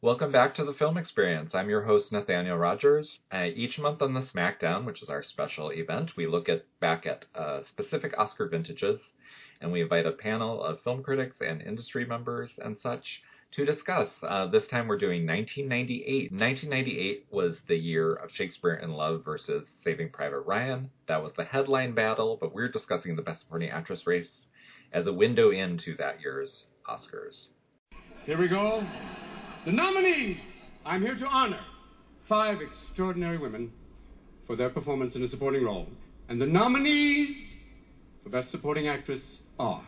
Welcome back to The Film Experience. I'm your host, Nathaniel Rogers. Each month on the SmackDown, which is our special event, we look back at specific Oscar vintages, and we invite a panel of film critics and industry members and such to discuss. This time we're doing 1998. 1998 was the year of Shakespeare in Love versus Saving Private Ryan. That was the headline battle, but we're discussing the Best Supporting Actress race as a window into that year's Oscars. Here we go. The nominees! I'm here to honor five extraordinary women for their performance in a supporting role. And the nominees for Best Supporting Actress are...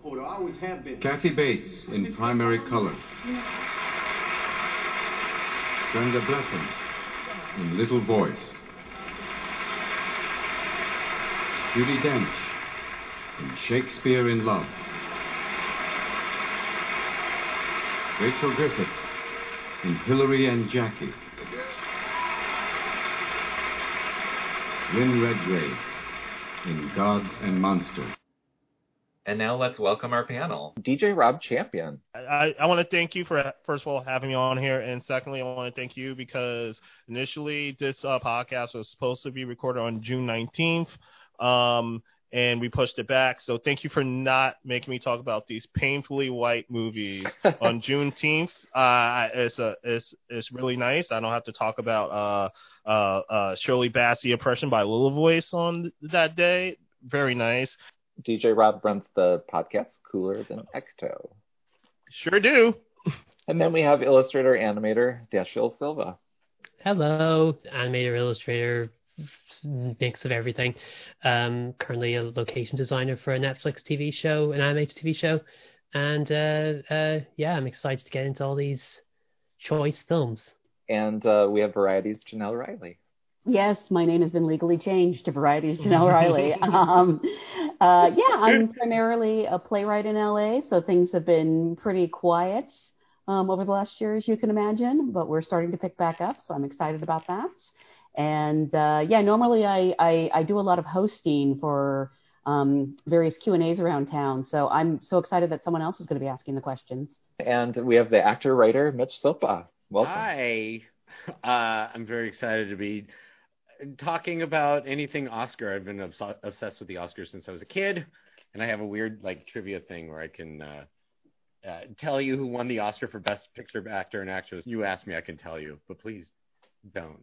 Porter, I always have been. Kathy Bates in Primary Colors. Brenda Blethyn in Little Voice. Judy Dench in Shakespeare in Love. Rachel Griffiths in Hilary and Jackie. Lynn Redgrave in Gods and Monsters. And now let's welcome our panel. DJ Rob Champion. I want to thank you for, first of all, having me on here. And secondly, I want to thank you because initially this podcast was supposed to be recorded on June 19th. And we pushed it back. So thank you for not making me talk about these painfully white movies on Juneteenth. It's really nice. I don't have to talk about Shirley Bassey Oppression by Little Voice on that day. Very nice. DJ Rob runs the podcast Cooler Than Ecto. Sure do. And then we have illustrator animator Dashiell Silva. Hello, animator, illustrator, mix of everything. Currently a location designer for a Netflix TV show, an animated TV show, and I'm excited to get into all these choice films. And we have Variety's Janelle Riley. Yes, my name has been legally changed to Variety's Janelle Riley. I'm primarily a playwright in LA, so things have been pretty quiet over the last year, as you can imagine, but we're starting to pick back up, so I'm excited about that. And normally I do a lot of hosting for various Q&As around town. So I'm so excited that someone else is going to be asking the questions. And we have the actor-writer Mitch Silpa. Welcome. Hi. I'm very excited to be talking about anything Oscar. I've been obsessed with the Oscars since I was a kid. And I have a weird trivia thing where I can tell you who won the Oscar for Best Picture, Actor, and Actress. You ask me, I can tell you, but please don't.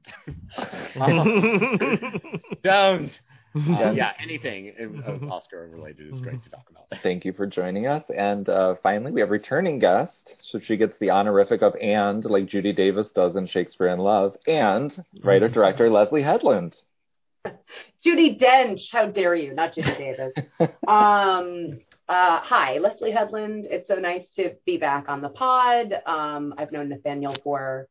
Don't. Anything Oscar related is great to talk about. Thank you for joining us. And finally, we have returning guest. So she gets the honorific of "and," like Judy Davis does in Shakespeare in Love, and writer-director Leslye Headland. Judy Dench, how dare you? Not Judy Davis. Hi, Leslye Headland. It's so nice to be back on the pod. I've known Nathaniel for...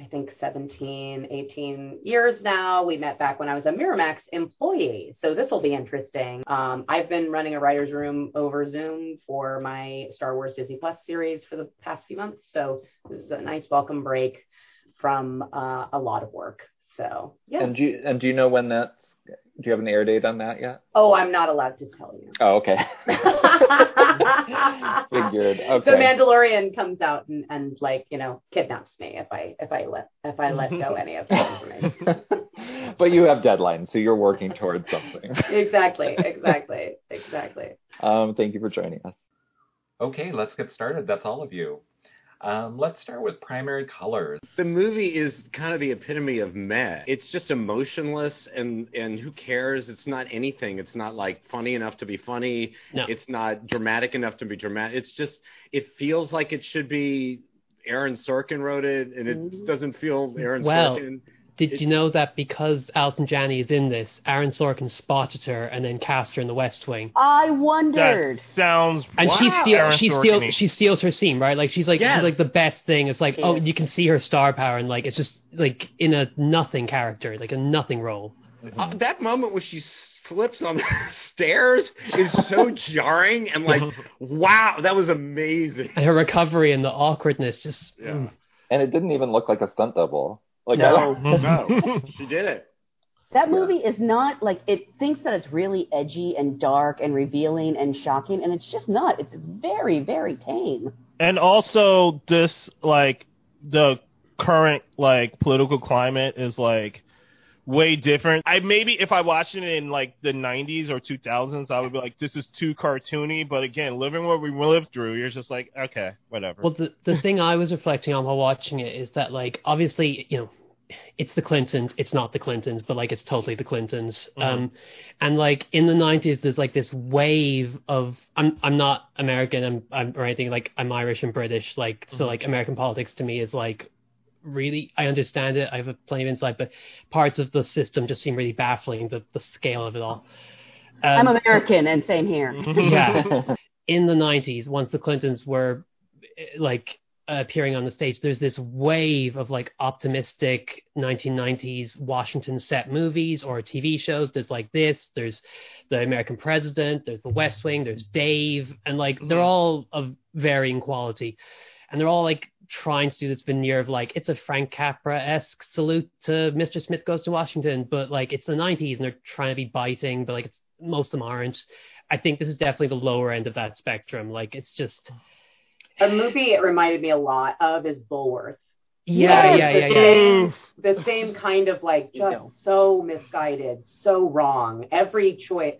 I think 17, 18 years now. We met back when I was a Miramax employee, so this will be interesting. I've been running a writer's room over Zoom for my Star Wars Disney Plus series for the past few months, so this is a nice welcome break from a lot of work. So, yeah. And do you know when that's... Do you have an air date on that yet? Oh, I'm not allowed to tell you. Oh, okay. Figured. Okay. The Mandalorian comes out and kidnaps me if I let go any of that information. But you have deadlines, so you're working towards something. Exactly. Thank you for joining us. Okay, let's get started. That's all of you. Let's start with Primary Colors. The movie is kind of the epitome of meh. It's just emotionless, and who cares? It's not anything. It's not funny enough to be funny. No. It's not dramatic enough to be dramatic. It's just, it feels like it should be Aaron Sorkin wrote it, and it doesn't feel Aaron Sorkin. Did you know that because Alison Janney is in this, Aaron Sorkin spotted her and then cast her in The West Wing? I wondered. That sounds wild. And she steals her scene, right? She's the best thing. It's you can see her star power, and it's just in a nothing character, a nothing role. That moment where she slips on the stairs is so jarring, and wow, that was amazing. And her recovery and the awkwardness, just And it didn't even look like a stunt double. No, she did it. That movie is not it thinks that it's really edgy and dark and revealing and shocking, and it's just not. It's very, very tame. And also this, like, the current, like, political climate is, like, way different. Maybe if I watched it in, like, the 90s or 2000s, I would be like, this is too cartoony. But again, living what we lived through, you're just like, okay, whatever. Well, the thing I was reflecting on while watching it is that, like, obviously, you know, it's the Clintons, it's not the Clintons, but, like, it's totally the Clintons. Mm-hmm. And, like, in the 90s, there's, like, this wave of, I'm not American or anything, like, I'm Irish and British, like, mm-hmm. So, like, American politics to me is, like, really, I understand it, I have a plain insight, but parts of the system just seem really baffling, the scale of it all. I'm American, and same here. Yeah. In the 90s, once the Clintons were, like, appearing on the stage, there's this wave of, like, optimistic 1990s Washington set movies or TV shows. There's, like, this, there's The American President, there's The West Wing, there's Dave, and, like, they're all of varying quality, and they're all, like, trying to do this veneer of, like, it's a Frank Capra-esque salute to Mr. Smith Goes to Washington, but, like, it's the 90s and they're trying to be biting, but, like, it's, most of them aren't. I think this is definitely the lower end of that spectrum. Like, it's just... A movie it reminded me a lot of is Bullworth. Yeah. The same kind of, like, just so misguided, so wrong. Every choice,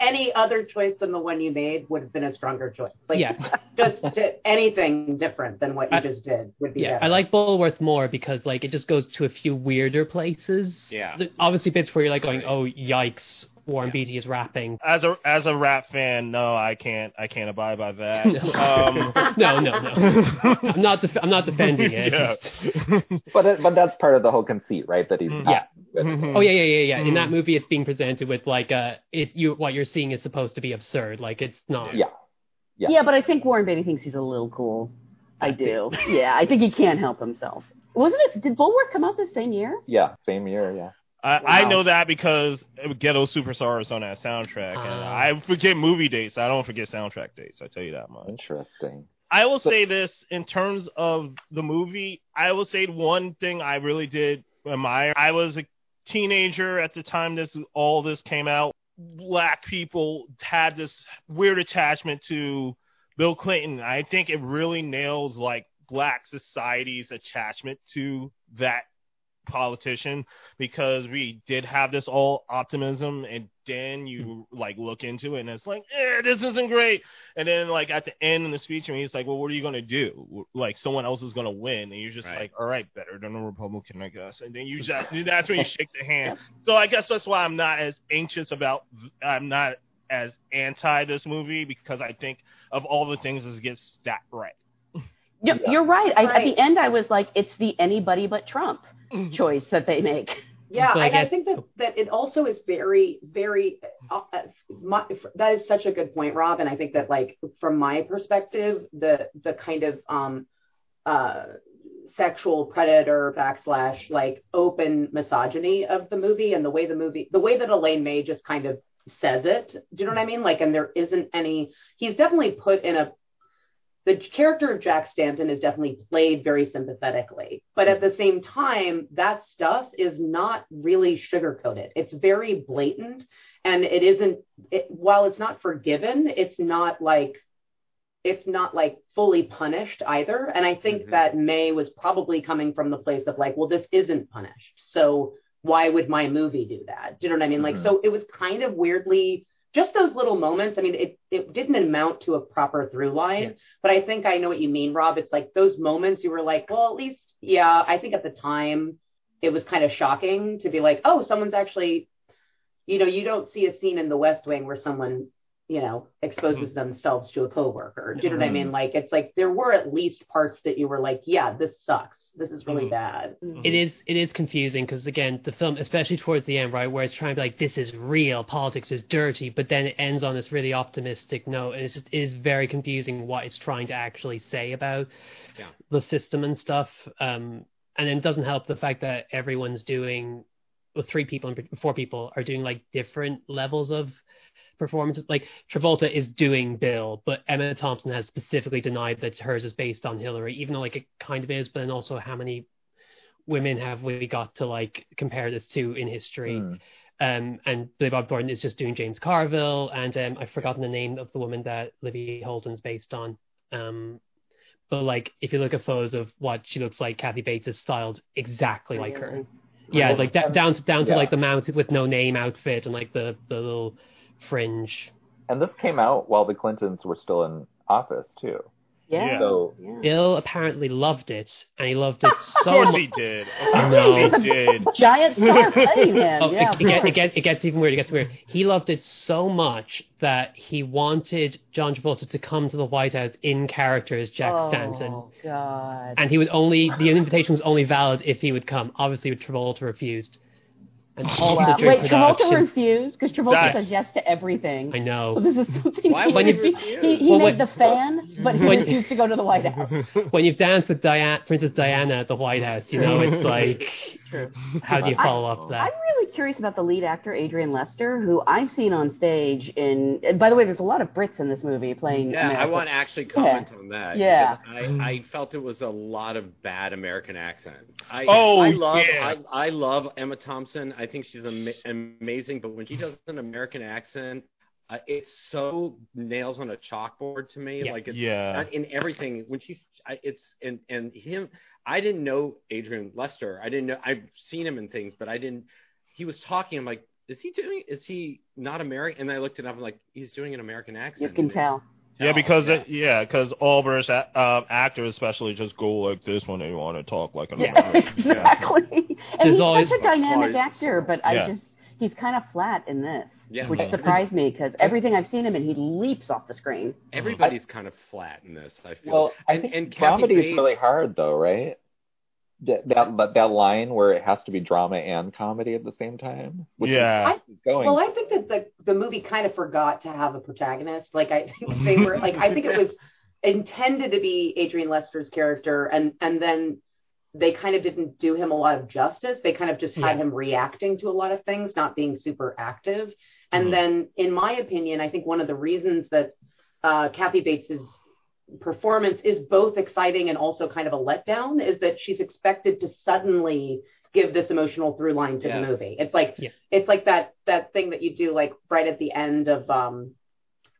any other choice than the one you made would have been a stronger choice. Like, just anything different than what you just did would be better. I like Bullworth more because, like, it just goes to a few weirder places. Yeah. There's obviously bits where you're, like, going, oh, yikes. Warren Beatty is rapping. As a rap fan, no, I can't abide by that. No. I'm not defending it. But that's part of the whole conceit, right? That he's Mm-hmm. In that movie, it's being presented with, like, what you're seeing is supposed to be absurd. Like, it's not. Yeah, but I think Warren Beatty thinks he's a little cool. I do. Yeah, I think he can't help himself. Did Bullworth come out the same year? Yeah, same year. Yeah. I know that because Ghetto Superstar is on that soundtrack, and I forget movie dates. I don't forget soundtrack dates. I tell you that much. Interesting. I will say this in terms of the movie. I will say one thing I really did admire. I was a teenager at the time all this came out. Black people had this weird attachment to Bill Clinton. I think it really nails, like, Black society's attachment to that politician, because we did have this all optimism, and then you, like, look into it and it's like, this isn't great, and then, like, at the end of the speech, and he's like, well, what are you gonna do? Like, someone else is gonna win, and you're just like, all right, better than a Republican, I guess, and then you just that's when you shake the hand. So I guess that's why I'm not as anti this movie, because I think of all the things this gets that right. You're right. At the end I was like, it's the anybody but Trump choice that they make. Yeah, and I think that it also is very, very. That is such a good point, Rob. And I think that, like, from my perspective, the kind of sexual predator / like, open misogyny of the movie, and the way that Elaine May just kind of says it. Do you know what I mean? Like, and there isn't any. He's definitely put in a. The character of Jack Stanton is definitely played very sympathetically. But at the same time, that stuff is not really sugarcoated. It's very blatant. And it isn't, while it's not forgiven, it's not like fully punished either. And I think that May was probably coming from the place of, like, well, this isn't punished, so why would my movie do that? Do you know what I mean? Mm-hmm. Like, so it was kind of weirdly... Just those little moments. I mean, it didn't amount to a proper through line, but I think I know what you mean, Rob. It's like those moments you were like, well, at least, I think at the time it was kind of shocking to be like, oh, someone's actually, you don't see a scene in The West Wing where someone, exposes themselves to a coworker. Do you know what I mean? Like, it's like there were at least parts that you were like, yeah, this sucks. This is really bad. It is confusing because, again, the film, especially towards the end, right, where it's trying to be like, this is real, politics is dirty, but then it ends on this really optimistic note, and it is very confusing what it's trying to actually say about the system and stuff. And then it doesn't help the fact that everyone's doing, well, three people and four people are doing, like, different levels of performances. Like, Travolta is doing Bill, but Emma Thompson has specifically denied that hers is based on Hillary, even though, like, it kind of is. But then also, how many women have we got to, like, compare this to in history? And Billy Bob Thornton is just doing James Carville, and I've forgotten the name of the woman that Libby Holden's based on. But like, if you look at photos of what she looks like, Kathy Bates is styled exactly like her. Yeah, like down to like the mount with no name outfit and like the little fringe. And this came out while the Clintons were still in office too. Yeah. So, Bill apparently loved it, and he loved it so much. Of course he did. Giant star playing him. Oh, yeah, it gets even weird. It gets weird. He loved it so much that he wanted John Travolta to come to the White House in character as Jack Stanton. Oh, God. And the invitation was only valid if he would come. Obviously, Travolta refused. And also Travolta refused? Because Travolta says yes to everything. I know. Well, this is something he refused to go to the White House. When you've danced with Princess Diana at the White House, you know, it's like, how do you follow up that? I'm really curious about the lead actor, Adrian Lester, who I've seen on stage in... And by the way, there's a lot of Brits in this movie playing... Yeah, America. I want to actually comment on that. Yeah. I felt it was a lot of bad American accents. I love Emma Thompson. I think she's amazing, but when she does an American accent, it's so nails on a chalkboard to me. Yeah. Like in everything when him. I didn't know Adrian Lester. I didn't know. I've seen him in things, but I didn't. He was talking. I'm like, is he not American? And I looked it up. I'm like, he's doing an American accent. You can tell. Yeah, because all British actors especially just go like this when they want to talk like an American. Exactly. Yeah. And he's such a dynamic actor, but he's kind of flat in this, which surprised me because everything I've seen him in, he leaps off the screen. Everybody's kind of flat in this, I feel. Well, I think comedy is really hard, though, right? That line where it has to be drama and comedy at the same time. I think that the movie kind of forgot to have a protagonist. Like I think they were like I think it was intended to be Adrian Lester's character, and then they kind of didn't do him a lot of justice. They kind of just had him reacting to a lot of things, not being super active. And then, in my opinion, I think one of the reasons that Kathy Bates's performance is both exciting and also kind of a letdown is that she's expected to suddenly give this emotional through line to the movie. It's like it's like that thing that you do like right at the end of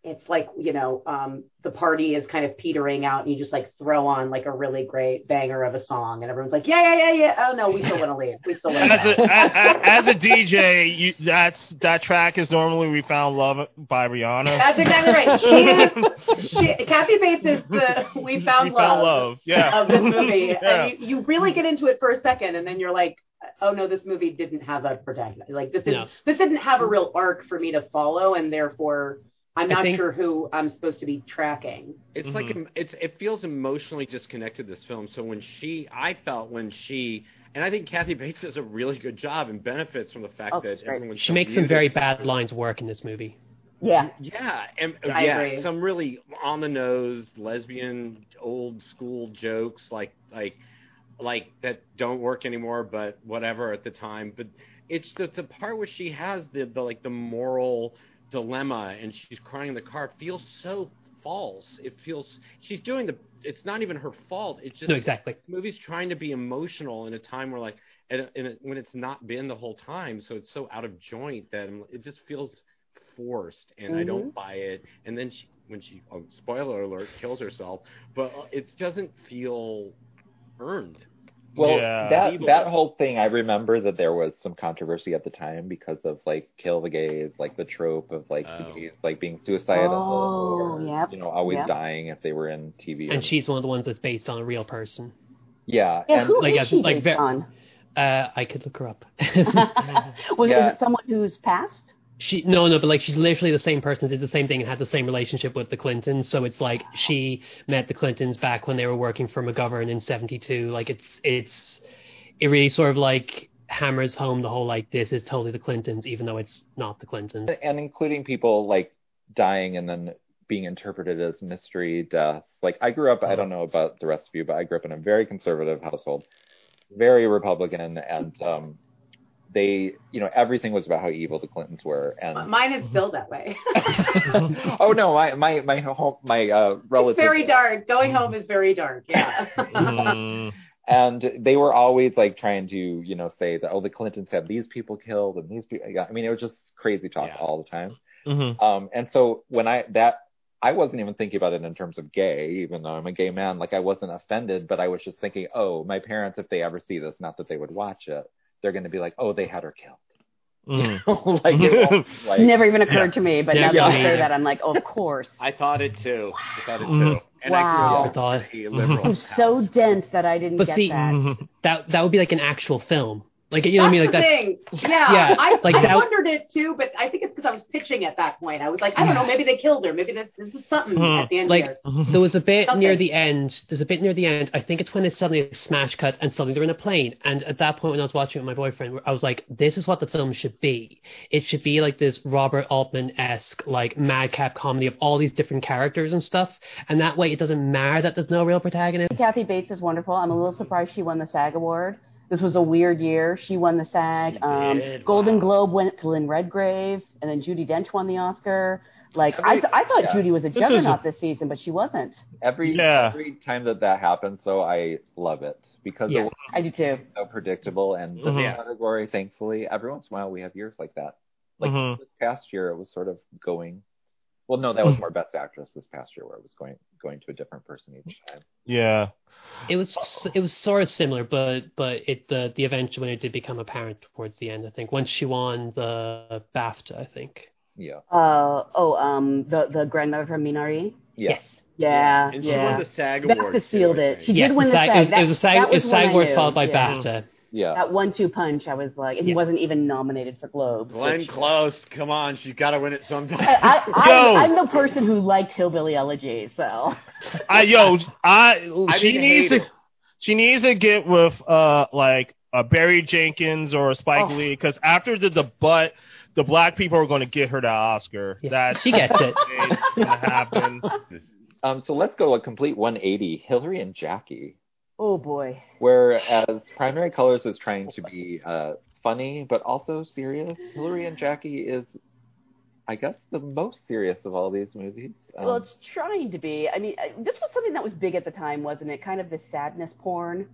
it's like, you know, the party is kind of petering out and you just like throw on like a really great banger of a song and everyone's like, yeah. Oh no, we still want to leave. We still want to leave. As a DJ, that track is normally We Found Love by Rihanna. That's exactly right. Kathy Bates is the We Found Love. Yeah. Of this movie. Yeah. And you really get into it for a second and then you're like, oh no, this movie didn't have a protagonist. Like this didn't have a real arc for me to follow, and therefore I'm not sure who I'm supposed to be tracking. It's it feels emotionally disconnected, this film. So I think Kathy Bates does a really good job and benefits from the fact that everyone's she makes some very bad lines work in this movie. Yeah. Yeah. And agree. Some really on the nose lesbian old school jokes like that don't work anymore, but whatever at the time. But it's the part where she has the like the moral dilemma and she's crying in the car feels so false. It feels she's doing it's not even her fault. It's just this movie's trying to be emotional in a time where like when it's not been the whole time, so it's so out of joint that it just feels forced and I don't buy it. And then when she spoiler alert, kills herself, but it doesn't feel earned. Well, that whole thing, I remember that there was some controversy at the time because of like kill the gays, like the trope of like the gays like being suicidal or you know always dying if they were in TV. And she's one of the ones that's based on a real person. Yeah, yeah. And who is she based on? I could look her up. Was it someone who's passed? But like she's literally the same person, did the same thing and had the same relationship with the Clintons. So it's like she met the Clintons back when they were working for McGovern in 1972. Like it really sort of like hammers home the whole like this is totally the Clintons, even though it's not the Clintons. And including people like dying and then being interpreted as mystery deaths. Like I grew up, I don't know about the rest of you, but I grew up in a very conservative household, very Republican, and they, you know, everything was about how evil the Clintons were, and mine is still that way. Oh no, my home, my relatives. It's very dark. Going home is very dark. Yeah. And they were always like trying to, you know, say that the Clintons had these people killed and these people. Yeah, I mean, it was just crazy talk all the time. And so when I that I wasn't even thinking about it in terms of gay, even though I'm a gay man. Like, I wasn't offended, but I was just thinking, oh, my parents, if they ever see this, not that they would watch it, they're going to be like, oh, they had her killed. You know, like, never even occurred to me, but now that you say that, I'm like, oh, of course. I thought it too. And wow. I grew up in a liberal house. I'm so dense that I didn't get that. That would be like an actual film. Like, you know what I mean? Like, that's the thing. Yeah. I wondered it too, but I think it's because I was pitching at that point. I was like, I don't know, maybe they killed her. Maybe this is something at the end here. There was a bit near the end. I think it's when it's suddenly a smash cut and suddenly they're in a plane. And at that point when I was watching it with my boyfriend, I was like, this is what the film should be. It should be like this Robert Altman-esque, like, madcap comedy of all these different characters and stuff. And that way it doesn't matter that there's no real protagonist. Kathy Bates is wonderful. I'm a little surprised she won the SAG Award. This was a weird year. She won the SAG. Golden Globe went to Lynn Redgrave, and then Judy Dench won the Oscar. Like, I thought Judy was a juggernaut this season, but she wasn't. Every time that happens, though, I love it. Because I do too. It's so predictable, and the category, thankfully, every once in a while we have years like that. Like, this past year, it was sort of going... Well, no, that was more Best Actress this past year, where it was going to a different person each time. Yeah, it was sort of similar, but the event when it did become apparent towards the end, I think, once she won the BAFTA, I think. Yeah. The grandmother from Minari. Yes. And she won the SAG Award. That sealed it. She did win the SAG. It was a SAG Award followed by BAFTA. Yeah. That 1-2 punch, I was like, he wasn't even nominated for Globes. Glenn Close, come on, she's got to win it sometime. I'm the person who liked Hillbilly Elegy, so. She needs to get with Barry Jenkins or Spike Lee, because after the black people are going to get her the Oscar. Yeah. She gets it. Happen. So let's go a complete 180. Hilary and Jackie. Oh, boy. Whereas Primary Colors is trying to be funny, but also serious, Hilary and Jackie is, I guess, the most serious of all these movies. Well, it's trying to be. I mean, this was something that was big at the time, wasn't it? Kind of the sadness porn,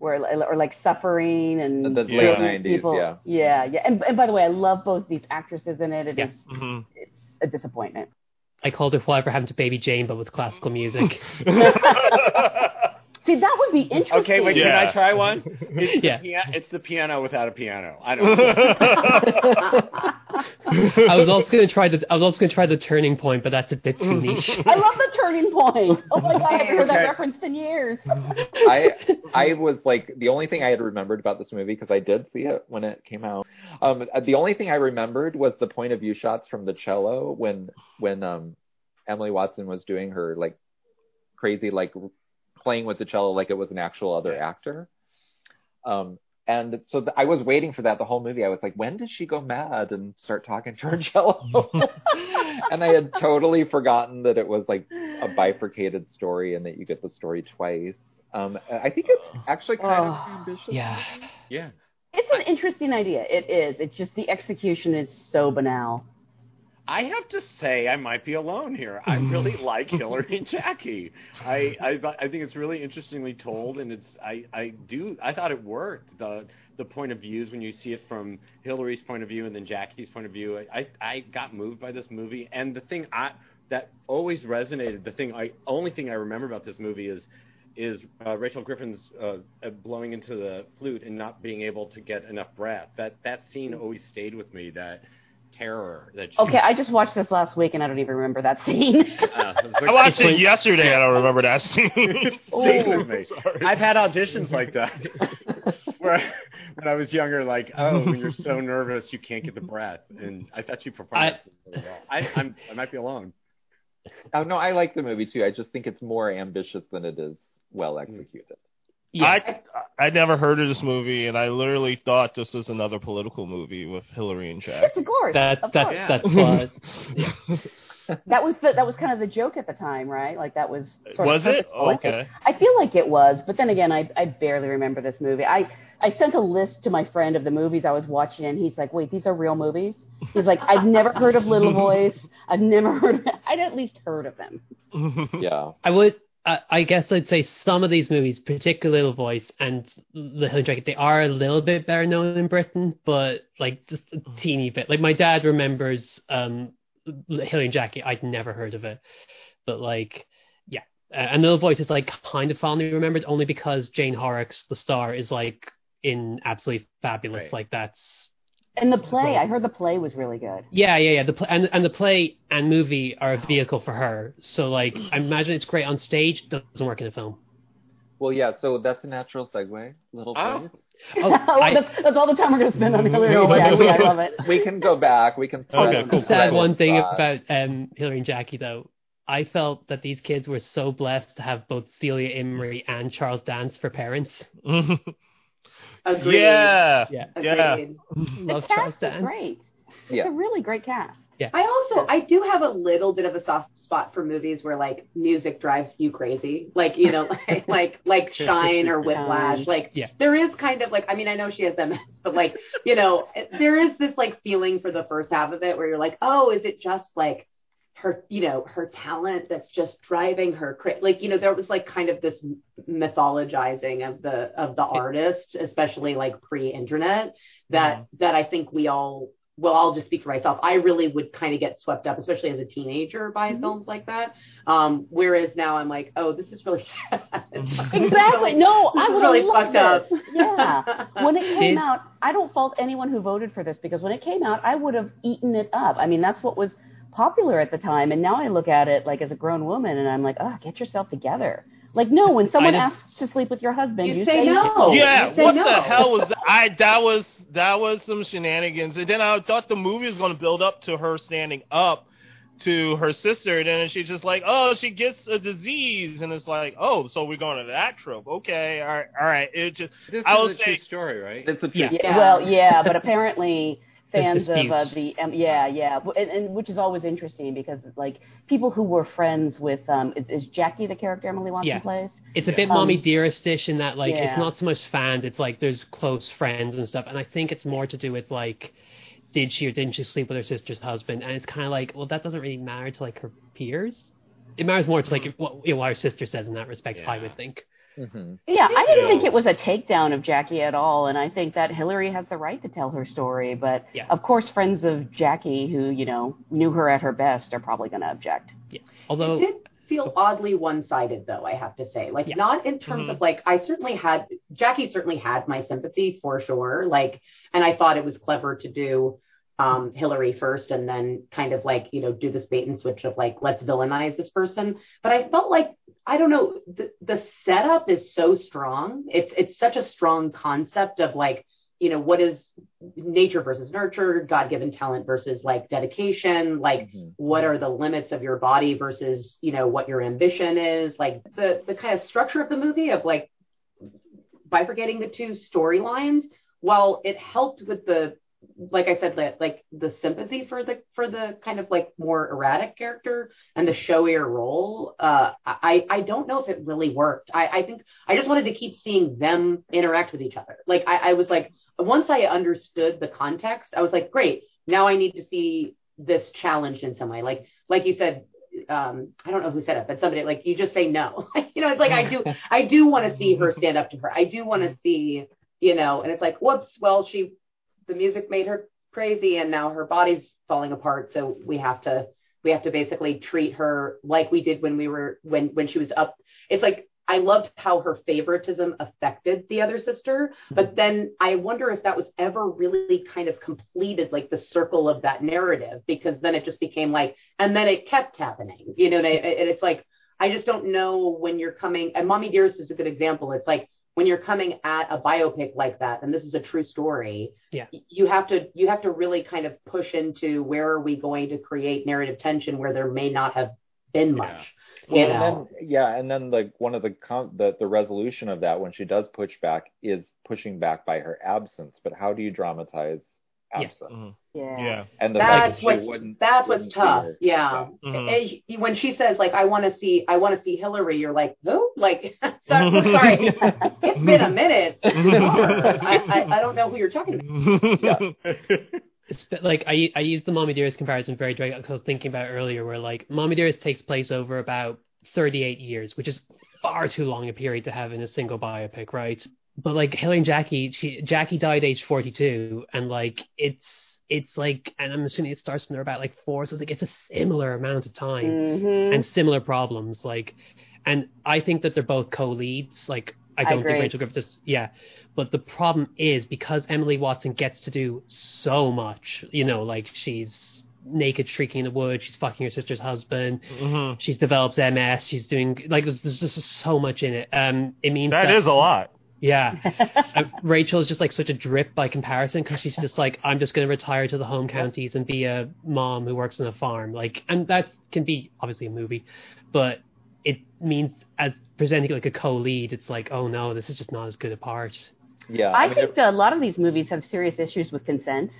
or suffering and the late 90s, people. Yeah. And by the way, I love both these actresses in it. It's a disappointment. I called it Whatever Happened to Baby Jane, but with classical music. See, that would be interesting. Okay, wait, can I try one? It's the piano without a piano. I don't know. I was also going to try the Turning Point, but that's a bit too niche. I love the Turning Point. Oh my God, I haven't heard that referenced in years. I was like, the only thing I had remembered about this movie, because I did see it when it came out. The only thing I remembered was the point of view shots from the cello when Emily Watson was doing her like crazy like. Playing with the cello like it was an actual other actor. And so I was waiting for that the whole movie. I was like, when does she go mad and start talking to her cello? And I had totally forgotten that it was like a bifurcated story and that you get the story twice. I think it's actually kind of ambitious. Yeah. Yeah. It's an interesting idea. It is. It's just the execution is so banal. I have to say, I might be alone here. I really like Hilary and Jackie. I think it's really interestingly told, and it's I thought it worked. The point of views when you see it from Hilary's point of view and then Jackie's point of view. I got moved by this movie, and the thing that always resonated. Only thing I remember about this movie is Rachel Griffiths blowing into the flute and not being able to get enough breath. That scene always stayed with me. That. Terror that she I just watched this last week and I don't even remember that scene. I watched it yesterday and I don't remember that scene. With me. I've had auditions like that where when I was younger, like, when you're so nervous you can't get the breath, and I thought you performed really well. I might be alone. Oh no, I like the movie too. I just think it's more ambitious than it is well executed. Yeah. I never heard of this movie, and I literally thought this was another political movie with Hilary and Jack. Yes, of course. That was kind of the joke at the time, right? Like that was sort was of it? Okay. I feel like it was, but then again, I barely remember this movie. I sent a list to my friend of the movies I was watching, and he's like, "Wait, these are real movies?" He's like, "I've never heard of Little Voice. I'd at least heard of them." Yeah, I would. I guess I'd say some of these movies, particularly Little Voice and Little and Dragon, they are a little bit better known in Britain, but like just a teeny bit. Like my dad remembers Hilary and Jackie. I'd never heard of it. But like, yeah. And Little Voice is like kind of fondly remembered only because Jane Horrocks, the star, is like in Absolutely Fabulous. Right. Like that's. And the play, I heard the play was really good. Yeah. The play and the play and movie are a vehicle for her. So like, I imagine it's great on stage. Doesn't work in a film. Well, yeah. So that's a natural segue. Little Voice. That's all the time we're going to spend on Hilary. I love it. We can go back. We can. Okay, cool. Sad one thing about Hilary and Jackie, though. I felt that these kids were so blessed to have both Celia Imrie and Charles Dance for parents. Agreed. Yeah. Love Charles Dance. Is great. It's a really great cast. Yeah. I do have a little bit of a soft spot for movies where like music drives you crazy. Like, you know, like Shine or Whiplash. Like there is kind of like, I mean, I know she has MS, but like, you know, there is this like feeling for the first half of it where you're like, oh, is it just like her, you know, her talent that's just driving her like, you know, there was like kind of this mythologizing of the artist, especially like pre-internet, that I think we all. Well, I'll just speak for myself. I really would kind of get swept up, especially as a teenager, by films like that. Whereas now I'm like, oh, this is really sad. Exactly. No, I would really fucked up. Yeah. When it came out, I don't fault anyone who voted for this because when it came out, I would have eaten it up. I mean, that's what was popular at the time. And now I look at it like as a grown woman and I'm like, oh, get yourself together. Like, no, when someone asks to sleep with your husband, you say no. Yeah, you say what the hell was that? That was some shenanigans. And then I thought the movie was going to build up to her standing up to her sister. And then she's just like, oh, she gets a disease. And it's like, oh, so we're going to that trope. Okay, all right. It just, this is a true story, right? It's a true story. Yeah. Well, yeah, but apparently... fans of and which is always interesting because like people who were friends with is Jackie the character Emily Watson plays? It's a bit mommy dearest-ish in that like it's not so much fans, it's like there's close friends and stuff, and I think it's more to do with like did she or didn't she sleep with her sister's husband, and it's kind of like, well, that doesn't really matter to like her peers. It matters more to like what her sister says in that respect, I would think. Mm-hmm. Yeah, I didn't think it was a takedown of Jackie at all, and I think that Hilary has the right to tell her story, but of course friends of Jackie who, you know, knew her at her best are probably going to object. Yeah. Although it did feel oddly one-sided, though, I have to say. Like, not in terms of, like, Jackie certainly had my sympathy, for sure, like, and I thought it was clever to do Hilary first and then kind of like, you know, do this bait and switch of like, let's villainize this person. But I felt like, I don't know, the setup is so strong. It's such a strong concept of like, you know, what is nature versus nurture, God-given talent versus like dedication, like what are the limits of your body versus, you know, what your ambition is, like the kind of structure of the movie of like bifurcating the two storylines, while it helped with the, like I said, like the sympathy for the kind of like more erratic character and the showier role, I don't know if it really worked. I think I just wanted to keep seeing them interact with each other. Like I was like, once I understood the context, I was like, great, now I need to see this challenged in some way. Like you said, I don't know who said it, but somebody, like, you just say no. You know, it's like, I do want to see her stand up to her. I do want to see, you know, and it's like, whoops, well, the music made her crazy and now her body's falling apart. So we have to basically treat her like we did when she was up. It's like, I loved how her favoritism affected the other sister, but then I wonder if that was ever really kind of completed, like the circle of that narrative, because then it just became like, and then it kept happening, you know, and it's like, I just don't know when you're coming, and Mommy Dearest is a good example. It's like, when you're coming at a biopic like that, and this is a true story, you have to really kind of push into where are we going to create narrative tension where there may not have been much. Well, you know? And then like one of the resolution of that when she does push back is pushing back by her absence. But how do you dramatize absence? Yeah. Mm-hmm. Yeah, and that's what's tough. Yeah, mm-hmm. When she says like I want to see Hilary, you're like, who? Like, sorry, it's been a minute. I don't know who you're talking about. Yeah. It's like I used the Mommy Dearest comparison very directly because I was thinking about it earlier, where like Mommy Dearest takes place over about 38 years, which is far too long a period to have in a single biopic, right? But like Hilary and Jackie died age 42, and like it's. it's like, and I'm assuming it starts when they're about like 4, so it's like it's a similar amount of time and similar problems. Like, and I think that they're both co-leads. Like, I don't think Rachel Griffiths is, but the problem is because Emily Watson gets to do so much, you know, like she's naked shrieking in the woods, she's fucking her sister's husband, she develops MS, she's doing, like, there's just so much in it. It means that is a lot. Yeah. Rachel is just like such a drip by comparison, because she's just like, I'm just going to retire to the home counties and be a mom who works on a farm. Like, and that can be obviously a movie, but it means as presenting like a co-lead, it's like, oh no, this is just not as good a part. Yeah. I mean, think a lot of these movies have serious issues with consent,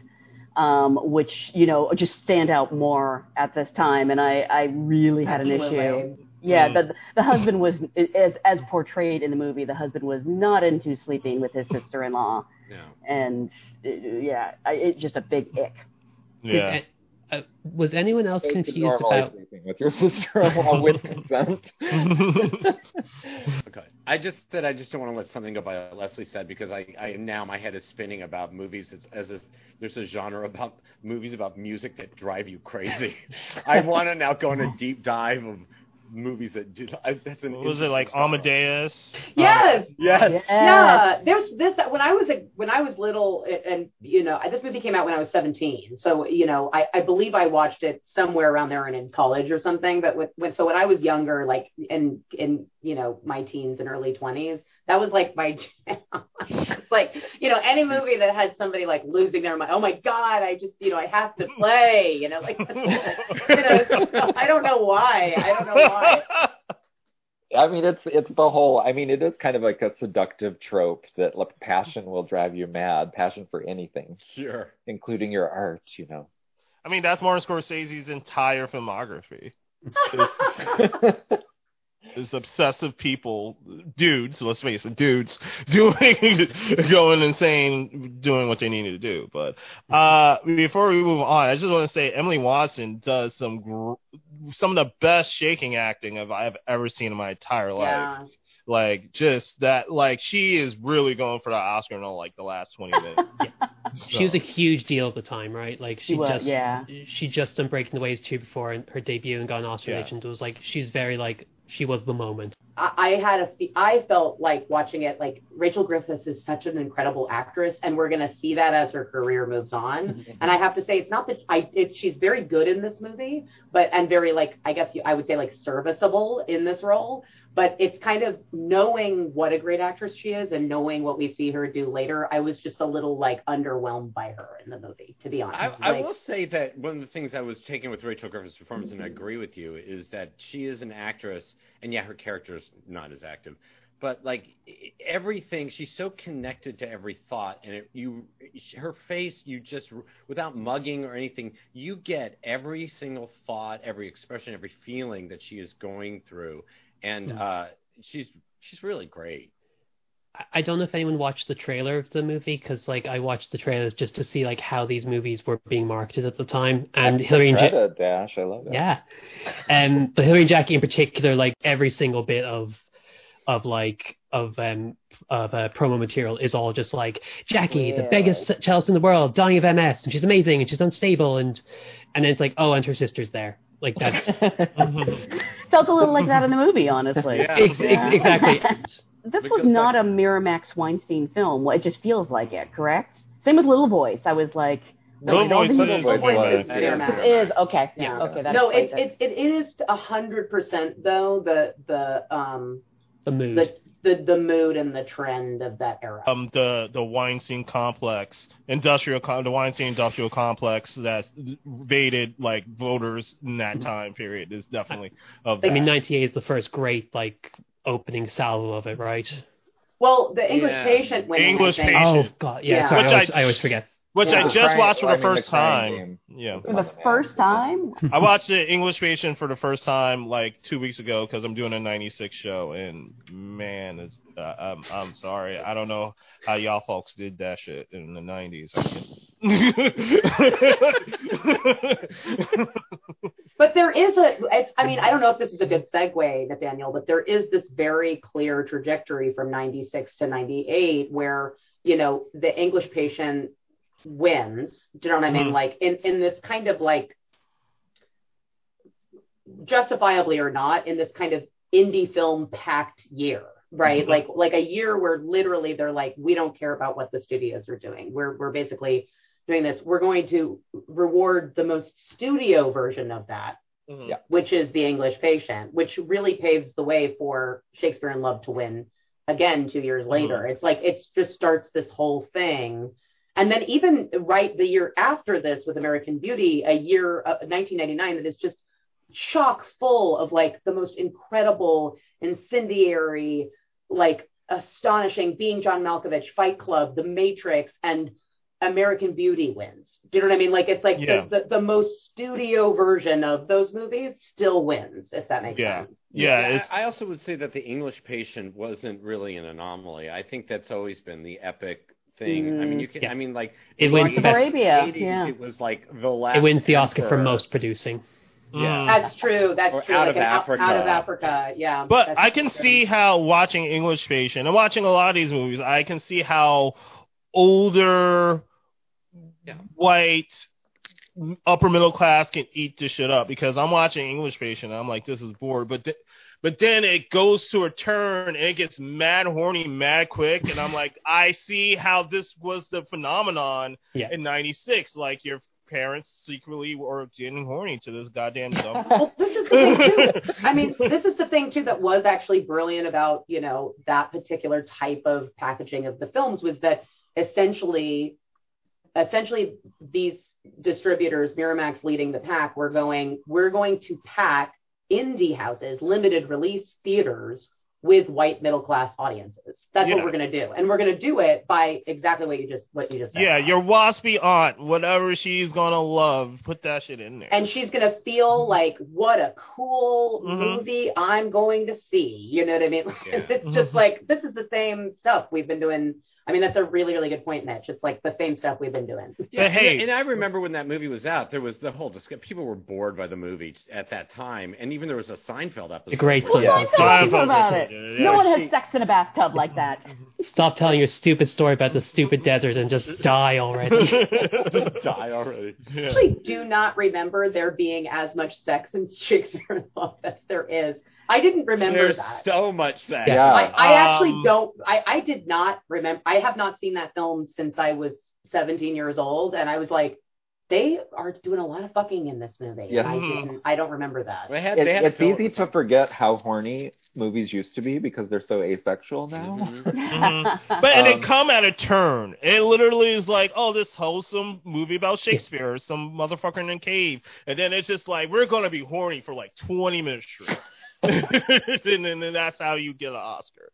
which, you know, just stand out more at this time. And I really had an issue. Yeah, the husband was, as portrayed in the movie, the husband was not into sleeping with his sister-in-law. Yeah. And, it's just a big ick. Yeah. Was anyone else confused about... sleeping with your sister-in-law with consent? Okay. I just don't want to let something go by what Leslye said, because I now my head is spinning about movies. It's as if there's a genre about movies about music that drive you crazy. I want to now go on a deep dive of... movies that do that's an was it like story. Amadeus? Yes. Yeah. There's this when I was little, and you know, this movie came out when I was 17. So you know, I believe I watched it somewhere around there and in college or something. But when I was younger, like in you know my teens and early 20s, that was like my jam. It's like, you know, any movie that had somebody like losing their mind. Oh my God, I just, you know, I have to play. You know, like you know, I don't know why. I mean, it's the whole, I mean, it is kind of like a seductive trope that like, passion will drive you mad, passion for anything. Sure. Including your art, you know. I mean, that's Martin Scorsese's entire filmography. It's obsessive people, dudes, let's face it, dudes, going insane, doing what they needed to do. But before we move on, I just want to say Emily Watson does some of the best shaking acting I've ever seen in my entire life. Yeah. Like, just that, like, she is really going for the Oscar in, like, the last 20 minutes. Yeah. So. She was a huge deal at the time, right? Like, she just done Breaking the Waves 2 before her debut and got an Oscar legend. It was, like, she was very, like, she was the moment. I felt like watching it, like, Rachel Griffiths is such an incredible actress, and we're going to see that as her career moves on. And I have to say, it's not that she's very good in this movie, and very, like, I guess I would say, like, serviceable in this role. But it's kind of knowing what a great actress she is and knowing what we see her do later, I was just a little, like, underwhelmed by her in the movie, to be honest. I will say that one of the things I was taken with Rachel Griffiths' performance, and I agree with you, is that she is an actress, and yeah, her character is not as active, but, like, everything, she's so connected to every thought, and her face, you just, without mugging or anything, you get every single thought, every expression, every feeling that she is going through. And she's really great. I don't know if anyone watched the trailer of the movie, because like I watched the trailers just to see like how these movies were being marketed at the time. And Hilary and Jackie, Dash, I love that. Yeah, but Hilary and Jackie in particular, like every single bit of promo material is all just like Jackie, the biggest cellist in the world, dying of MS, and she's amazing, and she's unstable, and then it's like, oh, and her sister's there. Like, that's... Felt a little like that in the movie, honestly. Yeah. Exactly. This was not a Miramax Weinstein film. It just feels like it, correct? Same with Little Voice. I was like... Little Voice is Miramax. It is, okay. Yeah. Okay, that it is 100%, though, the mood. The mood and the trend of that era. The Weinstein complex, the Weinstein industrial complex that invaded like voters in that time period is definitely of that. I mean, 98 is the first great like opening salvo of it, right? Well, the English Patient winning. English Patient. Oh God, yeah. Sorry, I always forget. Which I just watched for the first time. Yeah. For the first time? I watched The English Patient for the first time like 2 weeks ago because I'm doing a 96 show, and man, it's, I'm sorry. I don't know how y'all folks did that shit in the 90s. But there is I don't know if this is a good segue, Nathaniel, but there is this very clear trajectory from 96 to 98 where, you know, The English Patient wins. Do you know what I mean? Mm-hmm. Like in this kind of like, justifiably or not, in this kind of indie film packed year, right? Mm-hmm. Like a year where literally they're like, we don't care about what the studios are doing. We're basically doing this. We're going to reward the most studio version of that, mm-hmm. which is The English Patient, which really paves the way for Shakespeare in Love to win again 2 years later. Mm-hmm. It's like, it just starts this whole thing. And then even right the year after this with American Beauty, a year 1999 that is just chock full of like the most incredible, incendiary, like astonishing Being John Malkovich, Fight Club, The Matrix, and American Beauty wins. Do you know what I mean? Like it's like the most studio version of those movies still wins, if that makes sense. Yeah. I also would say that The English Patient wasn't really an anomaly. I think that's always been the epic thing. Mm. I mean, you can. Yeah. I mean, like it wins the Arabia. 80s, yeah. It was like the last. It wins the Oscar for most producing. Yeah. That's true. That's or true. Out, like of Africa. Out of Africa. Yeah. But I can see how watching English Patient and watching a lot of these movies, I can see how older white upper middle class can eat this shit up, because I'm watching English Patient and I'm like, this is bored. But then it goes to a turn and it gets mad horny, mad quick. And I'm like, I see how this was the phenomenon in 96. Like your parents secretly were getting horny to this goddamn dumb. Well, this is the thing too. I mean, this is the thing too that was actually brilliant about, you know, that particular type of packaging of the films was that essentially these distributors, Miramax leading the pack, were going, we're going to pack indie houses, limited release theaters with white middle class audiences. That's what we're going to do. And we're going to do it by exactly what you just said. Yeah, your waspy aunt, whatever she's going to love, put that shit in there. And she's going to feel like, what a cool movie I'm going to see. You know what I mean? Yeah. It's just like, this is the same stuff we've been doing. I mean, that's a really, really good point, Mitch. It's like the same stuff we've been doing. Yeah, hey. And I remember when that movie was out, there was the whole discussion. People were bored by the movie at that time. And even there was a Seinfeld episode. The great Seinfeld about it. Yeah. No one has sex in a bathtub like that. Stop telling your stupid story about the stupid desert and just die already. Yeah. I actually do not remember there being as much sex in Shakespeare in Love as there is. I didn't remember There's so much sex. Yeah. I actually don't. I did not remember. I have not seen that film since I was 17 years old, and I was like, they are doing a lot of fucking in this movie. Yeah. I don't remember that. It's easy to forget how horny movies used to be because they're so asexual now. But and it come at a turn. It literally is like, oh, this wholesome movie about Shakespeare or some motherfucker in a cave. And then it's just like, we're going to be horny for like 20 minutes straight. and then that's how you get an Oscar.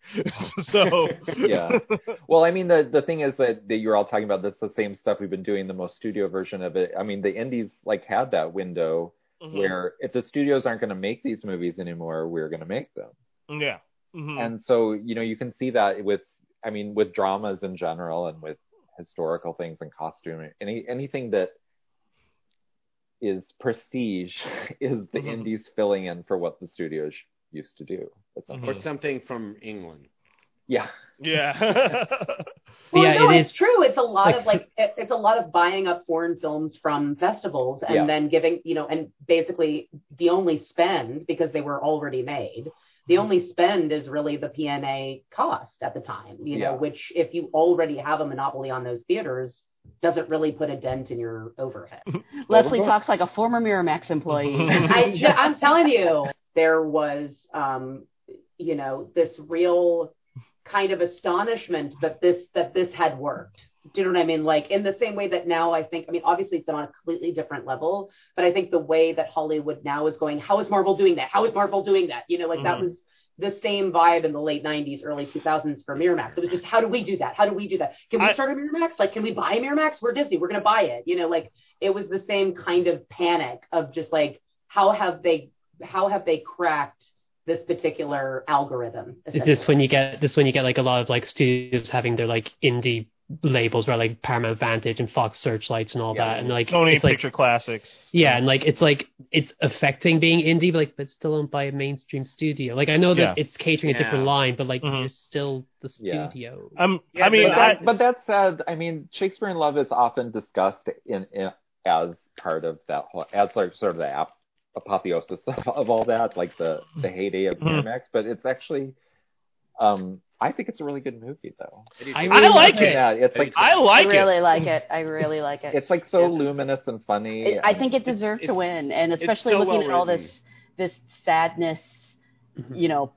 So yeah. Well, I mean, the thing is that you're all talking about, that's the same stuff we've been doing, the most studio version of it. I mean, the indies like had that window where if the studios aren't going to make these movies anymore, we're going to make them. Yeah. Mm-hmm. And so, you know, you can see that with dramas in general and with historical things and costume, anything that is prestige is the indies filling in for what the studios used to do, or something from England. Well, yeah, no, it's true. It's a lot of it's a lot of buying up foreign films from festivals and then giving, you know, and basically the only spend, because they were already made, the only spend is really the P&A cost at the time, you know, which if you already have a monopoly on those theaters, doesn't really put a dent in your overhead. Leslye talks like a former Miramax employee. I'm telling you, there was, you know, this real kind of astonishment that this had worked. Do you know what I mean? Like in the same way that now obviously it's on a completely different level, but I think the way that Hollywood now is going, how is Marvel doing that? How is Marvel doing that? You know, like that was the same vibe in the late 90s, early 2000s for Miramax. It was just, how do we do that? How do we do that? Can we start a Miramax? Like, can we buy Miramax? We're Disney. We're going to buy it. You know, like it was the same kind of panic of just like, how have they cracked this particular algorithm? This when you get like a lot of like studios having their like indie labels where like Paramount Vantage and Fox Searchlights and all that, and like Sony Picture Classics, and like it's affecting being indie, but like but still owned by a mainstream studio. Like I know that it's catering a different line, but like you're still the studio. I mean, but that said, I mean, Shakespeare in Love is often discussed in as part of that whole, as like sort of the apotheosis of all that, like the heyday of Miramax, but it's actually. I think it's a really good movie, though. I like it. Yeah, it's like I really like it. It's like so luminous and funny. I think it deserved to win, and especially so looking at all this sadness, you know,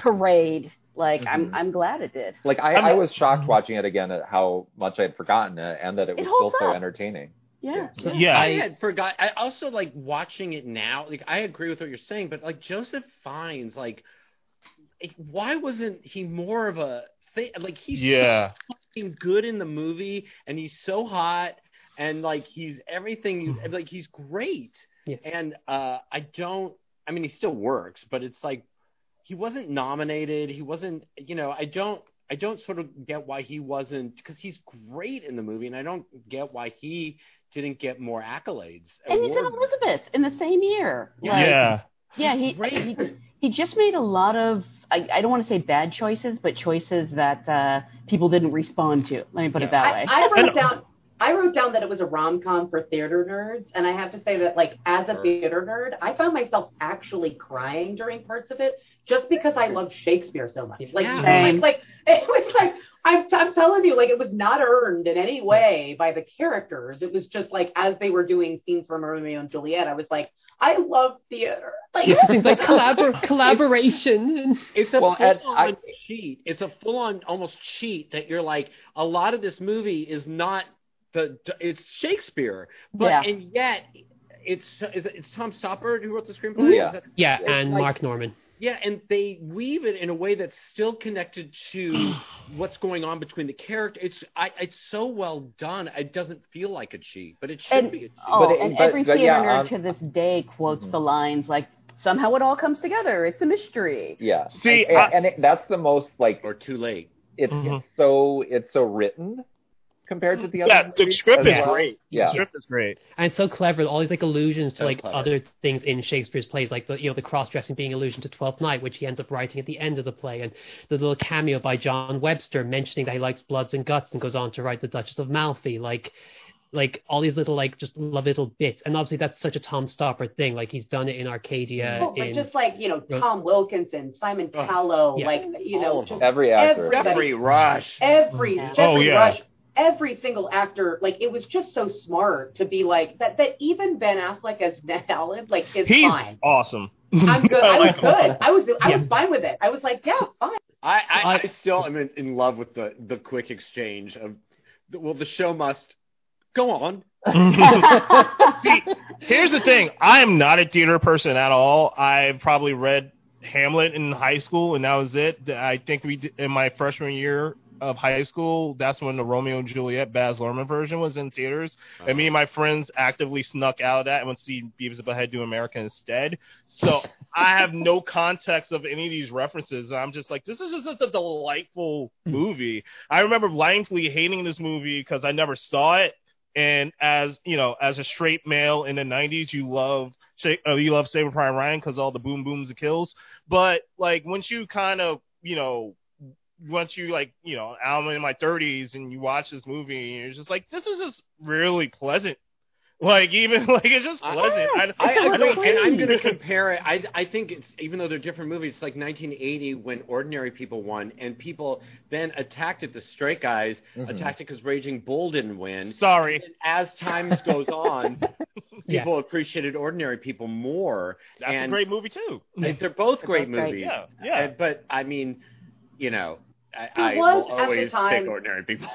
parade. Like I'm glad it did. Like I was shocked watching it again at how much I'd forgotten it, and that it was still so entertaining. Yeah. So, I had forgot. I also like watching it now. Like I agree with what you're saying, but like Joseph Fiennes, like. Why wasn't he more of a thing? Like he's so fucking good in the movie, and he's so hot, and like he's everything. Like he's great, and I mean, he still works, but it's like he wasn't nominated. He wasn't. You know, I don't sort of get why he wasn't, because he's great in the movie, and I don't get why he didn't get more accolades. And he's in Elizabeth in the same year. Like, he just made a lot of. I don't want to say bad choices, but choices that people didn't respond to. Let me put it that way. I wrote down that it was a rom-com for theater nerds, and I have to say that, like, as a theater nerd, I found myself actually crying during parts of it just because I loved Shakespeare so much. Like, like it was like I'm telling you, like, it was not earned in any way by the characters. It was just like as they were doing scenes from Romeo and Juliet, I was like, I love theater. Like, it's like collaboration. It's a full-on cheat. It's a full-on almost cheat that you're like, a lot of this movie is not it's Shakespeare, but and yet it's Tom Stoppard who wrote the screenplay. Yeah, and like, Mark Norman. Yeah, and they weave it in a way that's still connected to what's going on between the characters. It's so well done. It doesn't feel like a cheat, but it should be a cheat. Oh, but every theater nerd to this day quotes the lines like, somehow it all comes together. It's a mystery. Yeah. See, and that's the most like... Or too late. It's so written compared to the other movies. The script is great. Yeah. The script is great. And it's so clever. All these like allusions to like other things in Shakespeare's plays, like the cross-dressing being allusion to Twelfth Night, which he ends up writing at the end of the play, and the little cameo by John Webster mentioning that he likes Bloods and Guts and goes on to write The Duchess of Malfi, like all these little like just little bits, and obviously that's such a Tom Stoppard thing. Like he's done it in Arcadia, just like Tom Wilkinson, Simon Callow, like just every actor, Jeffrey Rush, every single actor, like it was just so smart to be like that. That even Ben Affleck as Ned Allen, like he's fine. Awesome. I'm good. I was fine with it. I was like, fine. I still am in love with the quick exchange of, well, the show must go on. See, here's the thing. I am not a theater person at all. I probably read Hamlet in high school, and that was it. I think in my freshman year of high school, that's when the Romeo and Juliet Baz Luhrmann version was in theaters, and me and my friends actively snuck out of that and went to see Beavis and Butthead do America instead. So I have no context of any of these references. I'm just like, this is just such a delightful movie. I remember blindly hating this movie because I never saw it, and as a straight male in the 90s, you love Saving Private Ryan because all the boom booms and kills, but like once you I'm in my 30s and you watch this movie and you're just like, this is just really pleasant. Like, even like, it's just pleasant. I agree, and I'm going to compare it. I think it's, even though they're different movies, it's like 1980 when Ordinary People won, and people then attacked it. The straight guys attacked it because Raging Bull didn't win. Sorry. And as time goes on, people appreciated Ordinary People more. That's a great movie too. They're both great movies. Yeah, yeah. But I mean, I will always pick Ordinary People.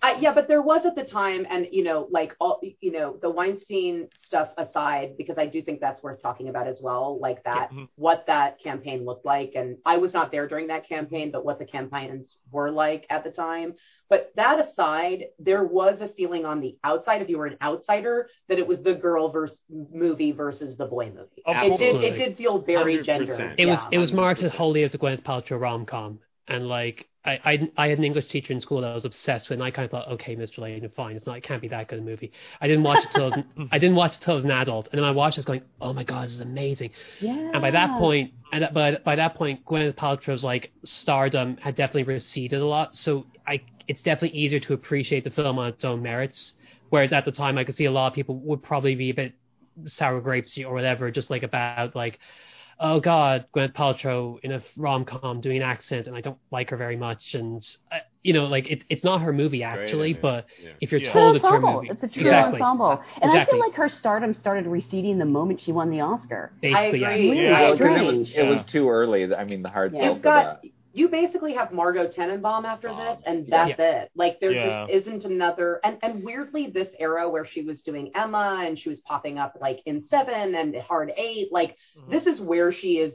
But there was at the time, and the Weinstein stuff aside, because I do think that's worth talking about as well. Like that, what that campaign looked like, and I was not there during that campaign, but what the campaigns were like at the time. But that aside, there was a feeling on the outside, if you were an outsider, that it was the girl movie versus the boy movie. Absolutely. It did feel very gendered. It was marketed wholly as a Gwyneth Paltrow rom-com. And like, I had an English teacher in school that I was obsessed with, and I kind of thought, okay, Mr. Lane, fine, it can't be that good a movie. I didn't watch it till I was an adult, and then I watched it going, oh my god, this is amazing. Yeah. And by that point, Gwyneth Paltrow's like stardom had definitely receded a lot, so it's definitely easier to appreciate the film on its own merits. Whereas at the time, I could see a lot of people would probably be a bit sour grapesy or whatever, just like about like, oh god, Gwyneth Paltrow in a rom-com doing an accent, and I don't like her very much, and you know, like it's not her movie actually, right, but yeah. If you're told it's her movie, it's a true ensemble. And exactly. I feel like her stardom started receding the moment she won the Oscar. Basically, I agree. Yeah. Yeah. Well, it was too early. I mean, the hard sell for that. You basically have Margot Tenenbaum after this, and that's it. Like, there just isn't another... And weirdly, this era where she was doing Emma, and she was popping up, like, in Seven and Hard Eight, like, this is where she is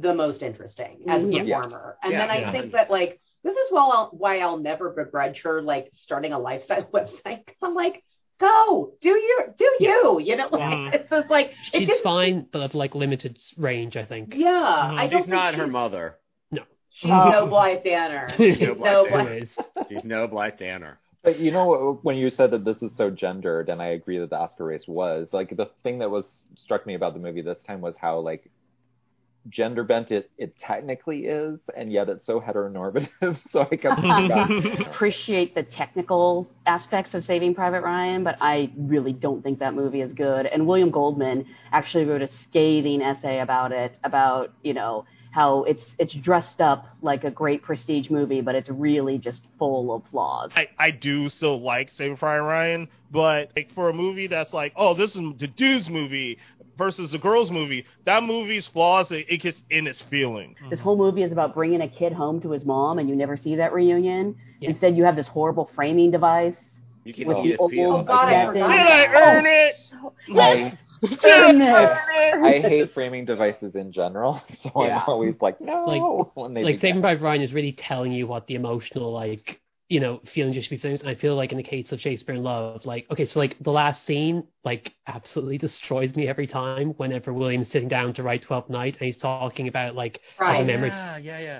the most interesting as a performer. And then I think that, like, this is why I'll never begrudge her, like, starting a lifestyle website. 'Cause I'm like, go! Do you! You know, it's just like... She's fine, but of, like, limited range, I think. Yeah. She's not her mother. She's no Blythe Danner. She's no Blythe Danner. But you know, when you said that this is so gendered, and I agree that the Oscar race was, like, the thing that struck me about the movie this time was how, like, gender bent it technically is, and yet it's so heteronormative. So I completely appreciate the technical aspects of Saving Private Ryan, but I really don't think that movie is good. And William Goldman actually wrote a scathing essay about it, about, you know, how it's dressed up like a great prestige movie, but it's really just full of flaws. I do still like Saving Private Ryan, but like, for a movie that's like, oh, this is the dude's movie versus the girl's movie, that movie's flaws, it gets in its feelings. This whole movie is about bringing a kid home to his mom, and you never see that reunion. Yeah. Instead, you have this horrible framing device. You can all get feelings. Did I earn it? I hate framing devices in general, so I'm always like, no. Like Saving Private Ryan is really telling you what the emotional, like, you know, feelings you should be feeling. I feel like in the case of Shakespeare in Love, like, okay, so like the last scene, like, absolutely destroys me every time whenever William's sitting down to write Twelfth Night and he's talking about like the memory.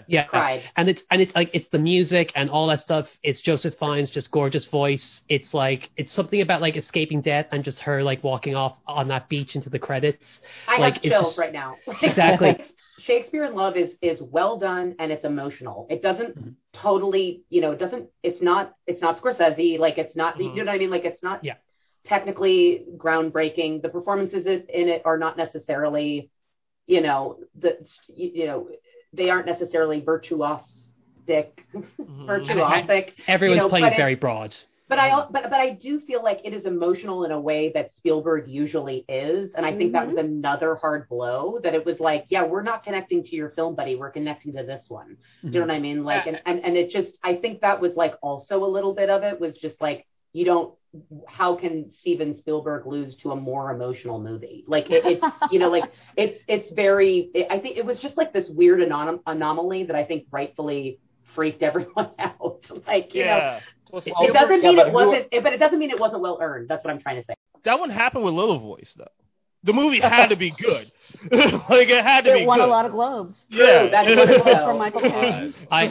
Yeah. And it's like, it's the music and all that stuff. It's Joseph Fiennes, just gorgeous voice. It's like, it's something about like escaping death and just her like walking off on that beach into the credits. I like, have chills right now. Exactly. Shakespeare in Love is well done, and it's emotional. It doesn't totally, you know, it's not Scorsese, like, it's not, you know what I mean? Like, it's not technically groundbreaking. The performances in it are not necessarily, you know, they aren't necessarily virtuosic. Everyone's playing very broad. But I do feel like it is emotional in a way that Spielberg usually is, and I think that was another hard blow, that it was like, yeah, we're not connecting to your film, buddy, we're connecting to this one. Do you know what I mean? Like, and it just, I think that was like also a little bit of it was just like, how can Steven Spielberg lose to a more emotional movie? Like, I think it was just like this weird anomaly that I think rightfully freaked everyone out. Like, you know. It doesn't mean it wasn't well earned. That's what I'm trying to say. That wouldn't happen with Little Voice, though. The movie had to be good. Like, it had to be good. It won a lot of Globes. Yeah. That's from Michael Caine. I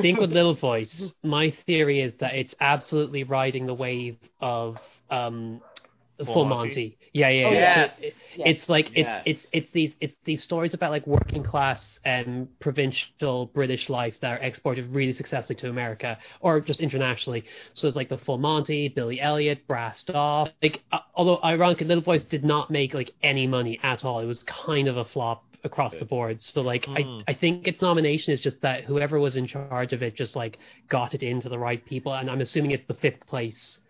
think with Little Voice, my theory is that it's absolutely riding the wave of Full Monty. Yeah. So it's like it's these stories about like working class and provincial British life that are exported really successfully to America or just internationally. So it's like the Full Monty, Billy Elliot, Brassed Off. Like, although ironically, Little Voice did not make like any money at all. It was kind of a flop across the board. So like, I think its nomination is just that whoever was in charge of it just like got it into the right people. And I'm assuming it's the fifth place.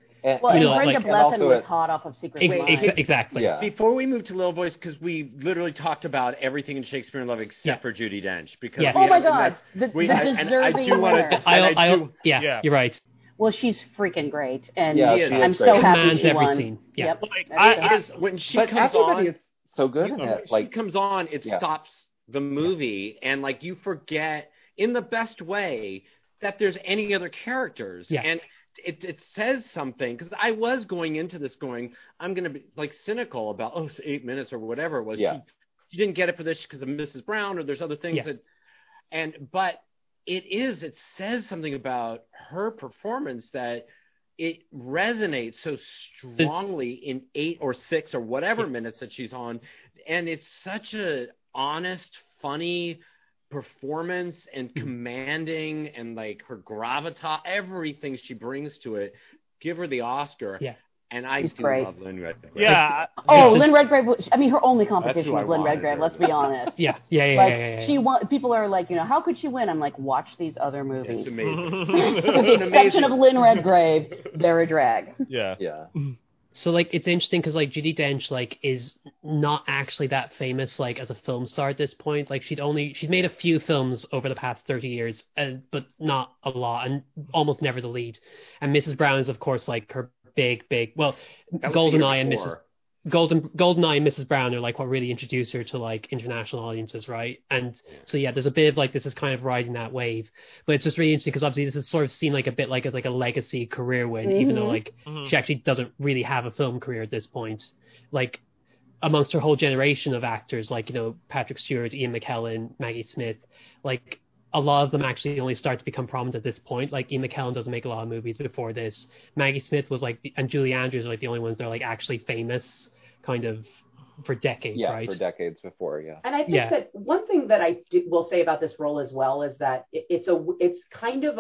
Brenda Blethyn was hot off of Secret Life. Exactly. Yeah. Before we move to Little Voice, because we literally talked about everything in Shakespeare in Love except for Judy Dench. Because oh my God, you're right. Well, she's freaking great, and I'm so happy she won. Scene. Yeah. Yep. Like, when she comes on, is so good. When she comes on, it stops the movie, and like you forget in the best way that there's any other characters, and It says something, because I was going into this going, I'm going to be like cynical about 8 minutes or whatever it was. Yeah. She didn't get it for this because of Mrs. Brown or there's other things but it says something about her performance that it resonates so strongly in 8 or 6 or whatever minutes that she's on. And it's such a honest, funny performance and commanding, and like her gravitas, everything she brings to it. Give her the Oscar. Yeah. And I still love Lynn Redgrave. Yeah. Oh, Lynn Redgrave. I mean, her only competition was Lynn Redgrave. Let's be honest. Yeah. She won. People are like, you know, how could she win? I'm like, watch these other movies. It's amazing. With the exception of Lynn Redgrave, they're a drag. Yeah. So like, it's interesting because like Judy Dench like is not actually that famous like as a film star at this point. Like she'd made a few films over the past 30 years, but not a lot, and almost never the lead. And Mrs. Brown is of course like her. Big. Well, Goldeneye and Mrs. Brown are like what really introduced her to like international audiences, right? And so yeah, there's a bit of like this is kind of riding that wave, but it's just really interesting because obviously this is sort of seen like a bit like as like a legacy career win, even though like she actually doesn't really have a film career at this point. Like amongst her whole generation of actors, like you know Patrick Stewart, Ian McKellen, Maggie Smith, like. A lot of them actually only start to become prominent at this point. Like Ian McKellen doesn't make a lot of movies before this. Maggie Smith was like, and Julie Andrews are like the only ones that are like actually famous, kind of for decades, right? Yeah, for decades before, yeah. And I think that one thing that I will say about this role as well is that it's kind of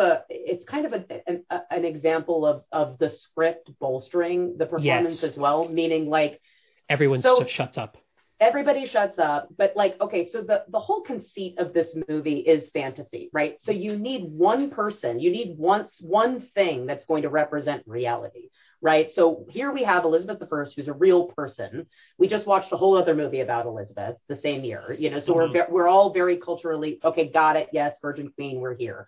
an example of the script bolstering the performance as well, meaning like everyone shuts up. Everybody shuts up, but like, okay, so the whole conceit of this movie is fantasy, right? So you need one person, you need one thing that's going to represent reality, right? So here we have Elizabeth I, who's a real person. We just watched a whole other movie about Elizabeth the same year, you know, so we're all very culturally, okay, got it, yes, Virgin Queen, we're here.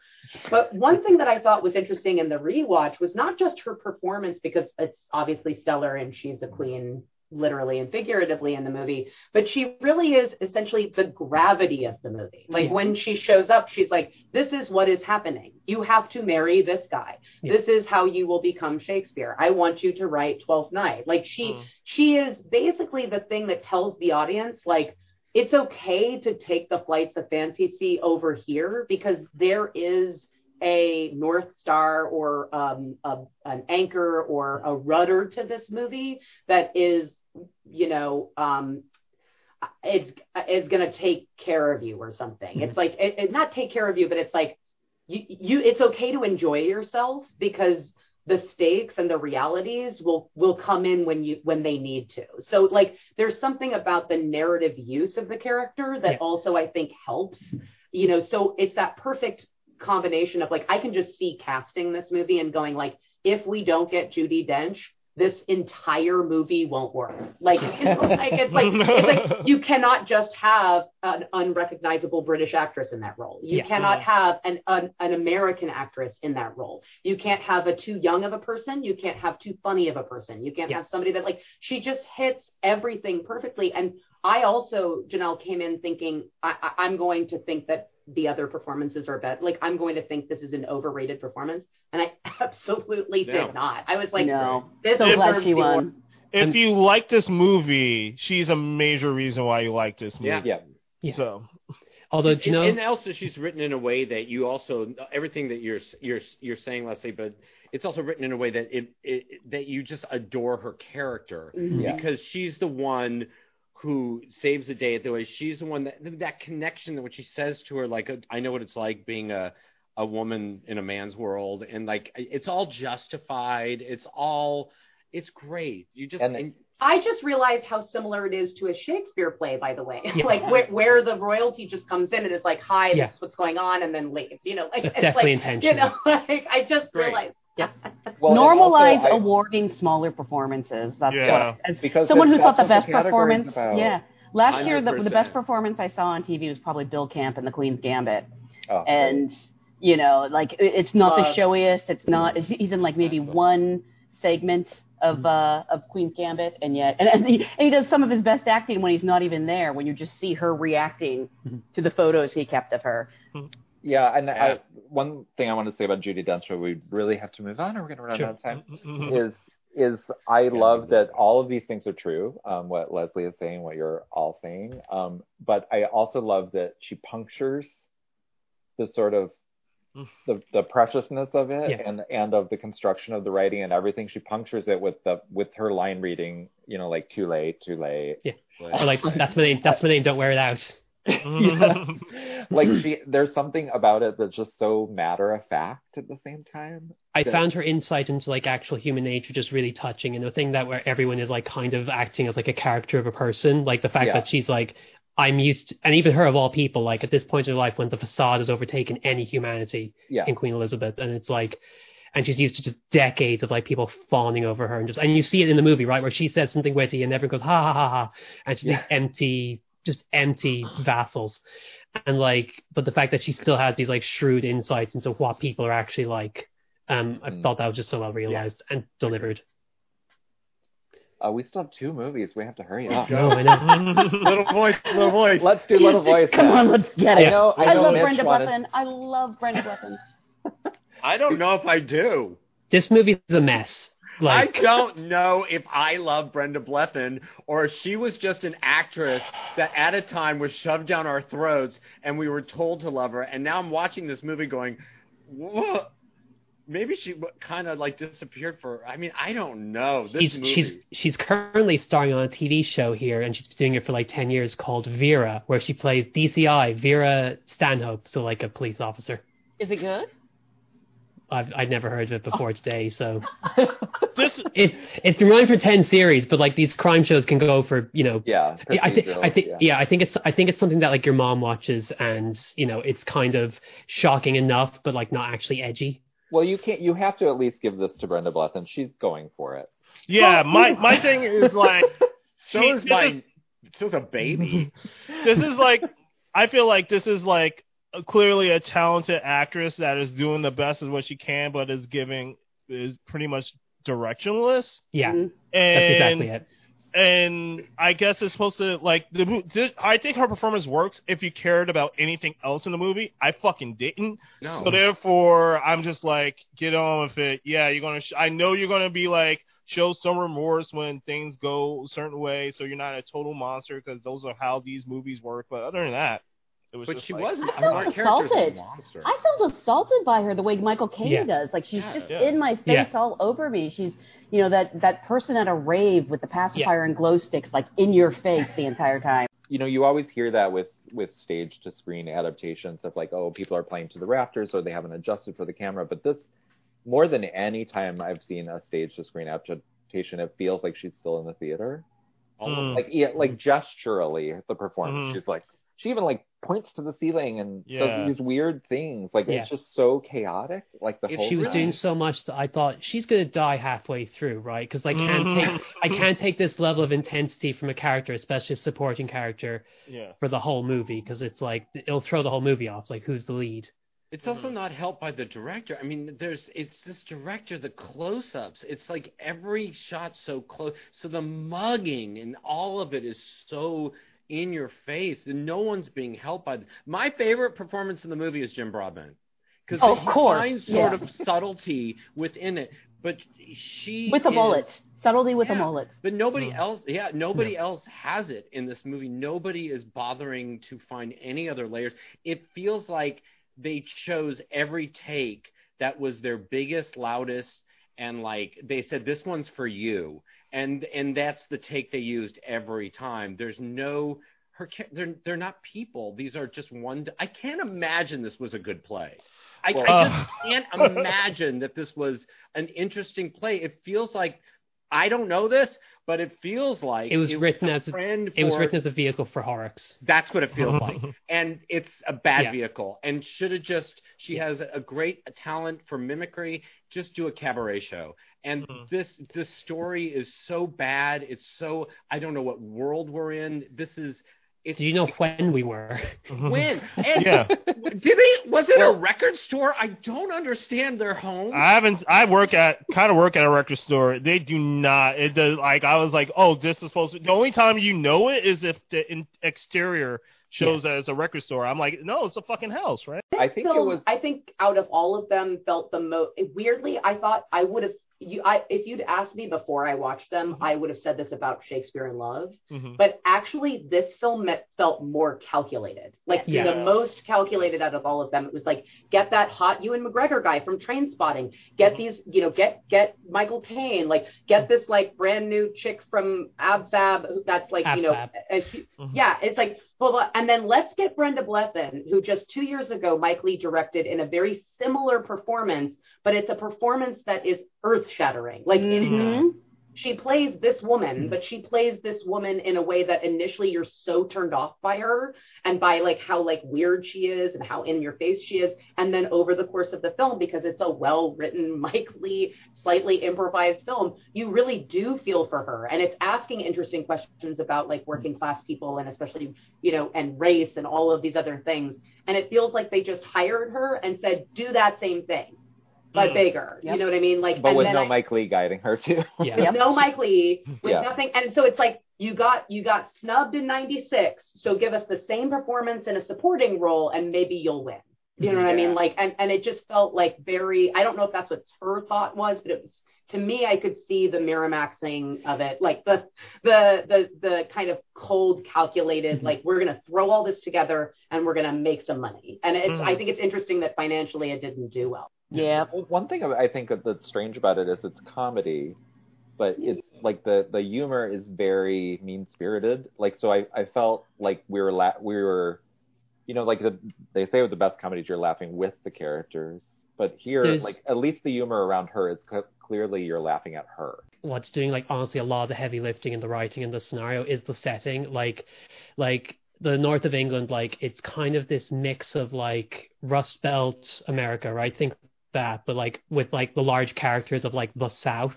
But one thing that I thought was interesting in the rewatch was not just her performance, because it's obviously stellar and she's a queen, literally and figuratively in the movie, but she really is essentially the gravity of the movie. Like when she shows up, she's like, this is what is happening. You have to marry this guy. Yeah. This is how you will become Shakespeare. I want you to write Twelfth Night. Like she is basically the thing that tells the audience, like, it's okay to take the flights of fantasy over here because there is a North Star or an anchor or a rudder to this movie that is, you know, it's going to take care of you or something. It's like, it not take care of you, but it's like, you it's okay to enjoy yourself because the stakes and the realities will come in when they need to. So like, there's something about the narrative use of the character that also I think helps, you know, so it's that perfect combination of like, I can just see casting this movie and going like, if we don't get Judi Dench, this entire movie won't work. Like, you know, like it's like you cannot just have an unrecognizable British actress in that role. You cannot have an American actress in that role. You can't have a too young of a person. You can't have too funny of a person. You can't have somebody that like, she just hits everything perfectly. And I also, Janelle, came in thinking I'm going to think that the other performances are bad. Like, I'm going to think this is an overrated performance. And I absolutely did not. I was like, no, this so glad she won. If you like this movie, she's a major reason why you like this movie. Yeah. So, although, you know, and also she's written in a way that you also, everything that you're saying, Leslye, but it's also written in a way that it that you just adore her character because she's the one who saves the day at the way. She's the one that connection that what she says to her, like, I know what it's like being a woman in a man's world. And like, it's all justified. It's great. You just, I just realized how similar it is to a Shakespeare play, by the way, like where the royalty just comes in and is like, hi, this is what's going on. And then leaves, you know, like, it's definitely like, intentional. You know, like, I just realized. Yeah. Well, normalize also, awarding smaller performances. That's what, as because someone who thought the best performance. Last 100%. Year, the best performance I saw on TV was probably Bill Camp in The Queen's Gambit. Oh, and, you know, like, it's not the showiest. It's not. He's in, like, maybe one segment of Queen's Gambit. And yet, and he does some of his best acting when he's not even there, when you just see her reacting to the photos he kept of her. Yeah, and one thing I want to say about Judi Dench, we really have to move on, or we're going to run out of time, is I love that all of these things are true, what Leslye is saying, what you're all saying, but I also love that she punctures the sort of the preciousness of it, yeah, and of the construction of the writing and everything. She punctures it with her line reading, you know, like too late. Yeah. Or like that's my name, don't wear it out. Yes. Like there's something about it that's just so matter of fact at the same time. I found her insight into like actual human nature just really touching, and the thing that where everyone is like kind of acting as like a character of a person, like the fact that she's like, I'm used to, and even her of all people, like at this point in her life when the facade has overtaken any humanity in Queen Elizabeth, and it's like, and she's used to just decades of like people fawning over her, and you see it in the movie, right, where she says something witty and everyone goes ha ha ha ha, and she's like empty vassals, and like, but the fact that she still has these like shrewd insights into what people are actually like, I thought that was just so well realized and delivered. We still have 2 movies. We have to hurry up. Oh, I know. Little Voice. Let's do Little Voice. Come on, let's get it. I love Brenda Blethyn. I love Brenda Blethyn. I don't know if I do. This movie is a mess. Like, I don't know if I love Brenda Blethyn or if she was just an actress that at a time was shoved down our throats and we were told to love her. And now I'm watching this movie going, what? Maybe she kind of like disappeared for. I mean, I don't know. She's currently starring on a TV show here, and she's been doing it for like 10 years called Vera, where she plays DCI Vera Stanhope, so like a police officer. Is it good? I'd never heard of it before today, so it's been running for 10 series, but like these crime shows can go for, you know. Yeah. I think it's something that like your mom watches, and you know it's kind of shocking enough, but like not actually edgy. Well, you have to at least give this to Brenda Blethyn. She's going for it. Yeah, my thing is like, she's a baby. This is like, I feel like this is like clearly a talented actress that is doing the best of what she can, but is pretty much directionless. Yeah, and that's exactly it. And I guess it's supposed to, like, I think her performance works if you cared about anything else in the movie. I fucking didn't. No. So therefore, I'm just like, get on with it. Yeah, you're going to, I know you're going to be like, show some remorse when things go a certain way, so you're not a total monster, because those are how these movies work. But other than that, it was wasn't. I felt assaulted by her the way Michael Caine does. Like, she's just in my face all over me. She's, you know, that person at a rave with the pacifier and glow sticks, like, in your face the entire time. You know, you always hear that with stage-to-screen adaptations of, like, oh, people are playing to the rafters or they haven't adjusted for the camera. But this, more than any time I've seen a stage-to-screen adaptation, it feels like she's still in the theater. Almost. Like, gesturally, the performance. She's like... She even, like, points to the ceiling and does these weird things. Like, it's just so chaotic. Like, she was doing so much that I thought, she's going to die halfway through, right? Because I can't take this level of intensity from a character, especially a supporting character, for the whole movie. Because it's like, it'll throw the whole movie off. Like, who's the lead? It's also not helped by the director. I mean, it's this director, the close-ups. It's like every shot so close. So the mugging and all of it is so... in your face, and no one's being helped by them. My favorite performance in the movie is Jim Broadbent, because he finds sort of subtlety within it, but she with a mullet, subtlety with a mullet. But nobody else, nobody else has it in this movie. Nobody is bothering to find any other layers. It feels like they chose every take that was their biggest, loudest, and like they said, this one's for you. And that's the take they used every time. There's no they're not people. These are just one. I can't imagine this was a good play. I just can't imagine that this was an interesting play. It feels like, I don't know this, but it feels like it was written as a vehicle for Horrocks. That's what it feels like, and it's a bad vehicle. And should have just has a great talent for mimicry. Just do a cabaret show. And this story is so bad. It's so, I don't know what world we're in. Do you know when we were? When? And was it a record store? I don't understand their home. I work at a record store. They do not. It does, like, I was like, oh, this is supposed to. The only time you know it is if the exterior shows that it's a record store. I'm like, no, it's a fucking house, right? I think out of all of them, weirdly, I thought I would have if you'd asked me before I watched them, mm-hmm. I would have said this about Shakespeare in Love. Mm-hmm. But actually, this film felt more calculated. Like, the most calculated out of all of them. It was like, get that hot Ewan McGregor guy from Trainspotting. Get these, get Michael Caine. Like, get this, like, brand new chick from Ab Fab. That's like, it's like, blah, blah. And then let's get Brenda Blethyn, who just 2 years ago, Mike Lee directed in a very similar performance, but it's a performance that is earth-shattering. Like, she plays this woman, but she plays this woman in a way that initially you're so turned off by her and by, like, how, like, weird she is and how in your face she is. And then over the course of the film, because it's a well-written, Mike Lee, slightly improvised film, you really do feel for her. And it's asking interesting questions about, like, working class people and especially, and race and all of these other things. And it feels like they just hired her and said, do that same thing. But bigger, you know what I mean? Like, but with no Mike Lee guiding her too. Yeah. With no Mike Lee, with nothing, and so it's like you got snubbed in '96, so give us the same performance in a supporting role, and maybe you'll win. You know what I mean? Like, and it just felt like very. I don't know if that's what her thought was, but it was to me. I could see the Miramaxing of it, like the kind of cold, calculated. Like, we're gonna throw all this together and we're gonna make some money. And it's. I think it's interesting that financially it didn't do well. Yeah. One thing I think that's strange about it is it's comedy, but it's like the humor is very mean-spirited. Like, so I felt like we were, like they say with the best comedies you're laughing with the characters, but here like at least the humor around her is clearly you're laughing at her. What's doing, like, honestly a lot of the heavy lifting and the writing and the scenario is the setting, like. The north of England, like, it's kind of this mix of, like, Rust Belt America, right? Think that, but, like, with, like, the large characters of, like, the South,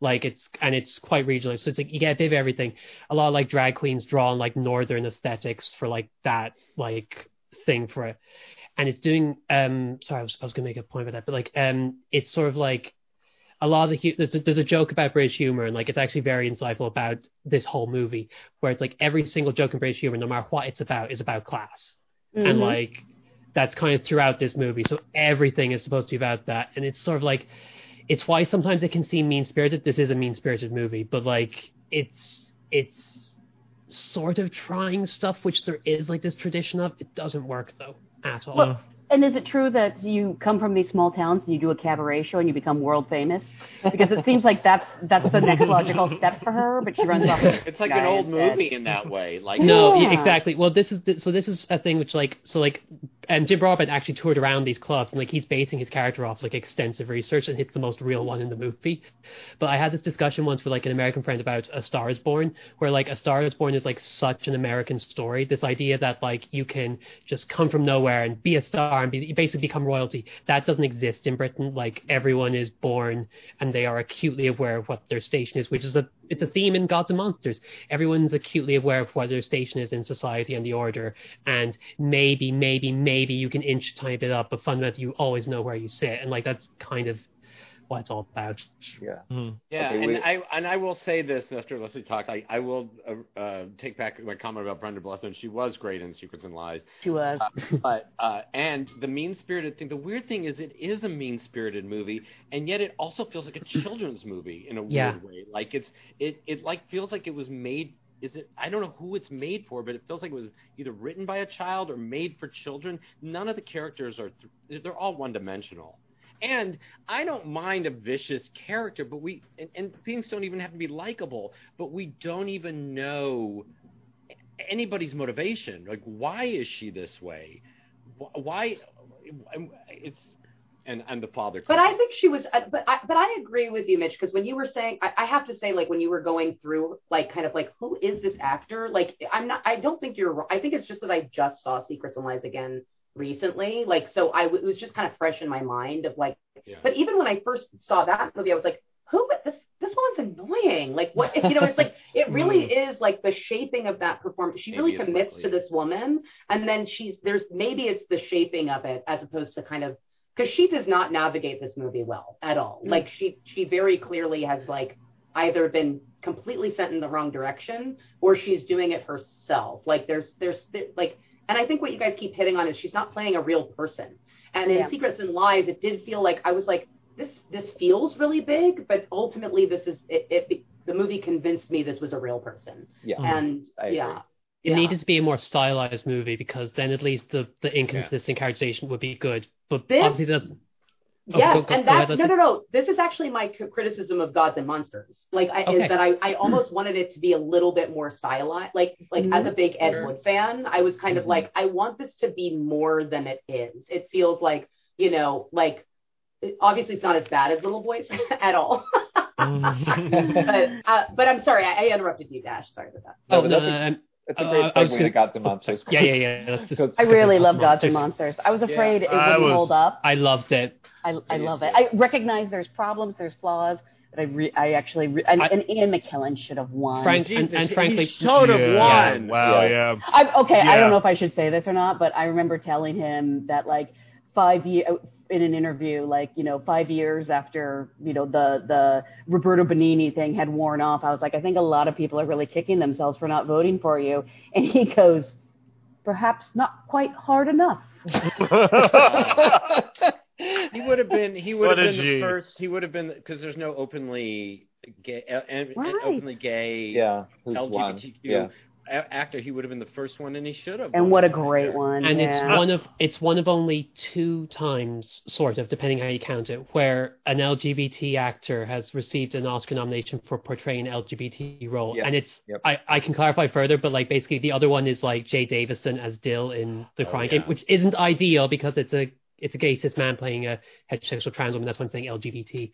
like, it's quite regional. So it's like you get a bit of everything. A lot of, like, drag queens draw on, like, northern aesthetics for, like, that, like, thing for it. And it's doing sorry, I was gonna make a point about that, but, like, it's sort of like a lot of the there's a joke about British humor, and, like, it's actually very insightful about this whole movie, where it's like every single joke in British humor, no matter what it's about, is about class, and, like, that's kind of throughout this movie. So everything is supposed to be about that, and it's sort of like it's why sometimes it can seem mean spirited. This is a mean spirited movie, but, like, it's sort of trying stuff which there is, like, this tradition of. It doesn't work though at all. Well, and is it true that you come from these small towns and you do a cabaret show and you become world famous? Because it seems like that's the next logical step for her, but she runs off. It's like an old movie in that way. Like, exactly. Well, this is a thing which, like, so, like, and Jim Broadbent actually toured around these clubs, and, like, he's basing his character off, like, extensive research, and it's the most real one in the movie. But I had this discussion once with, like, an American friend about A Star Is Born, where, like, A Star Is Born is, like, such an American story. This idea that, like, you can just come from nowhere and be a star and basically become royalty. That doesn't exist in Britain. Like, everyone is born and they are acutely aware of what their station is, which is it's a theme in Gods and Monsters. Everyone's acutely aware of what their station is in society and the order, and maybe you can inch a tiny bit up, but fundamentally you always know where you sit, and, like, that's kind of what it's all about. Yeah. Mm-hmm. Yeah, okay, I will say this after Leslye talked. I will take back my comment about Brenda Blethyn. She was great in Secrets and Lies. She was. But and the mean-spirited thing. The weird thing is, it is a mean-spirited movie, and yet it also feels like a children's movie in a weird way. Like, it like feels like it was made. Is it? I don't know who it's made for, but it feels like it was either written by a child or made for children. None of the characters are. They're all one-dimensional. And I don't mind a vicious character, but and things don't even have to be likable, but we don't even know anybody's motivation. Like, why is she this way? Why? It's and the father. But I think she was. But I agree with you, Mitch, because when you were saying, I have to say, like, when you were going through, like, kind of like, who is this actor? Like, I don't think you're wrong. I think it's just that I just saw Secrets and Lies again recently, like, so it was just kind of fresh in my mind of, like, but even when I first saw that movie, I was like, who, this woman's annoying, like, what, it's like, it really is, like, the shaping of that performance. She really commits to this woman, and then maybe it's the shaping of it, as opposed to kind of, because she does not navigate this movie well at all. Mm-hmm. Like, she very clearly has, like, either been completely sent in the wrong direction, or she's doing it herself. Like, there's and I think what you guys keep hitting on is she's not playing a real person. And in Secrets and Lies, it did feel like I was like, this this feels really big, but ultimately this is the movie convinced me this was a real person. Yeah. And yeah. It needed to be a more stylized movie, because then at least the inconsistent characterization would be good. But this, obviously that's... No. This is actually my criticism of Gods and Monsters. Like, I almost wanted it to be a little bit more stylized. Like as a big Ed Wood fan, I was kind of like, I want this to be more than it is. It feels like, you know, like, obviously it's not as bad as Little Voice at all. But I'm sorry, I interrupted you, Dash. Sorry about that. No. It's a great segue to Gods and Monsters. Yeah. I really love Gods and Monsters. I was afraid it wouldn't hold up. I loved it. I love it. I recognize there's problems, there's flaws, but and Ian McKellen should have won. Frankly, he should have won. Yeah, wow, yeah. I don't know if I should say this or not, but I remember telling him that, like, 5 years in an interview, like, you know, 5 years after, you know, the Roberto Benigni thing had worn off, I was like, I think a lot of people are really kicking themselves for not voting for you. And he goes, perhaps not quite hard enough. He would have been, because there's no openly gay, LGBTQ actor. He would have been the first one, and he should have. And what a great one! And it's one of only two times, sort of, depending how you count it, where an LGBT actor has received an Oscar nomination for portraying an LGBT role. Yeah. And it's I can clarify further, but like basically the other one is like Jay Davison as Dill in The Crying Game, which isn't ideal because it's a gay cis man playing a heterosexual trans woman. That's why I'm saying LGBT.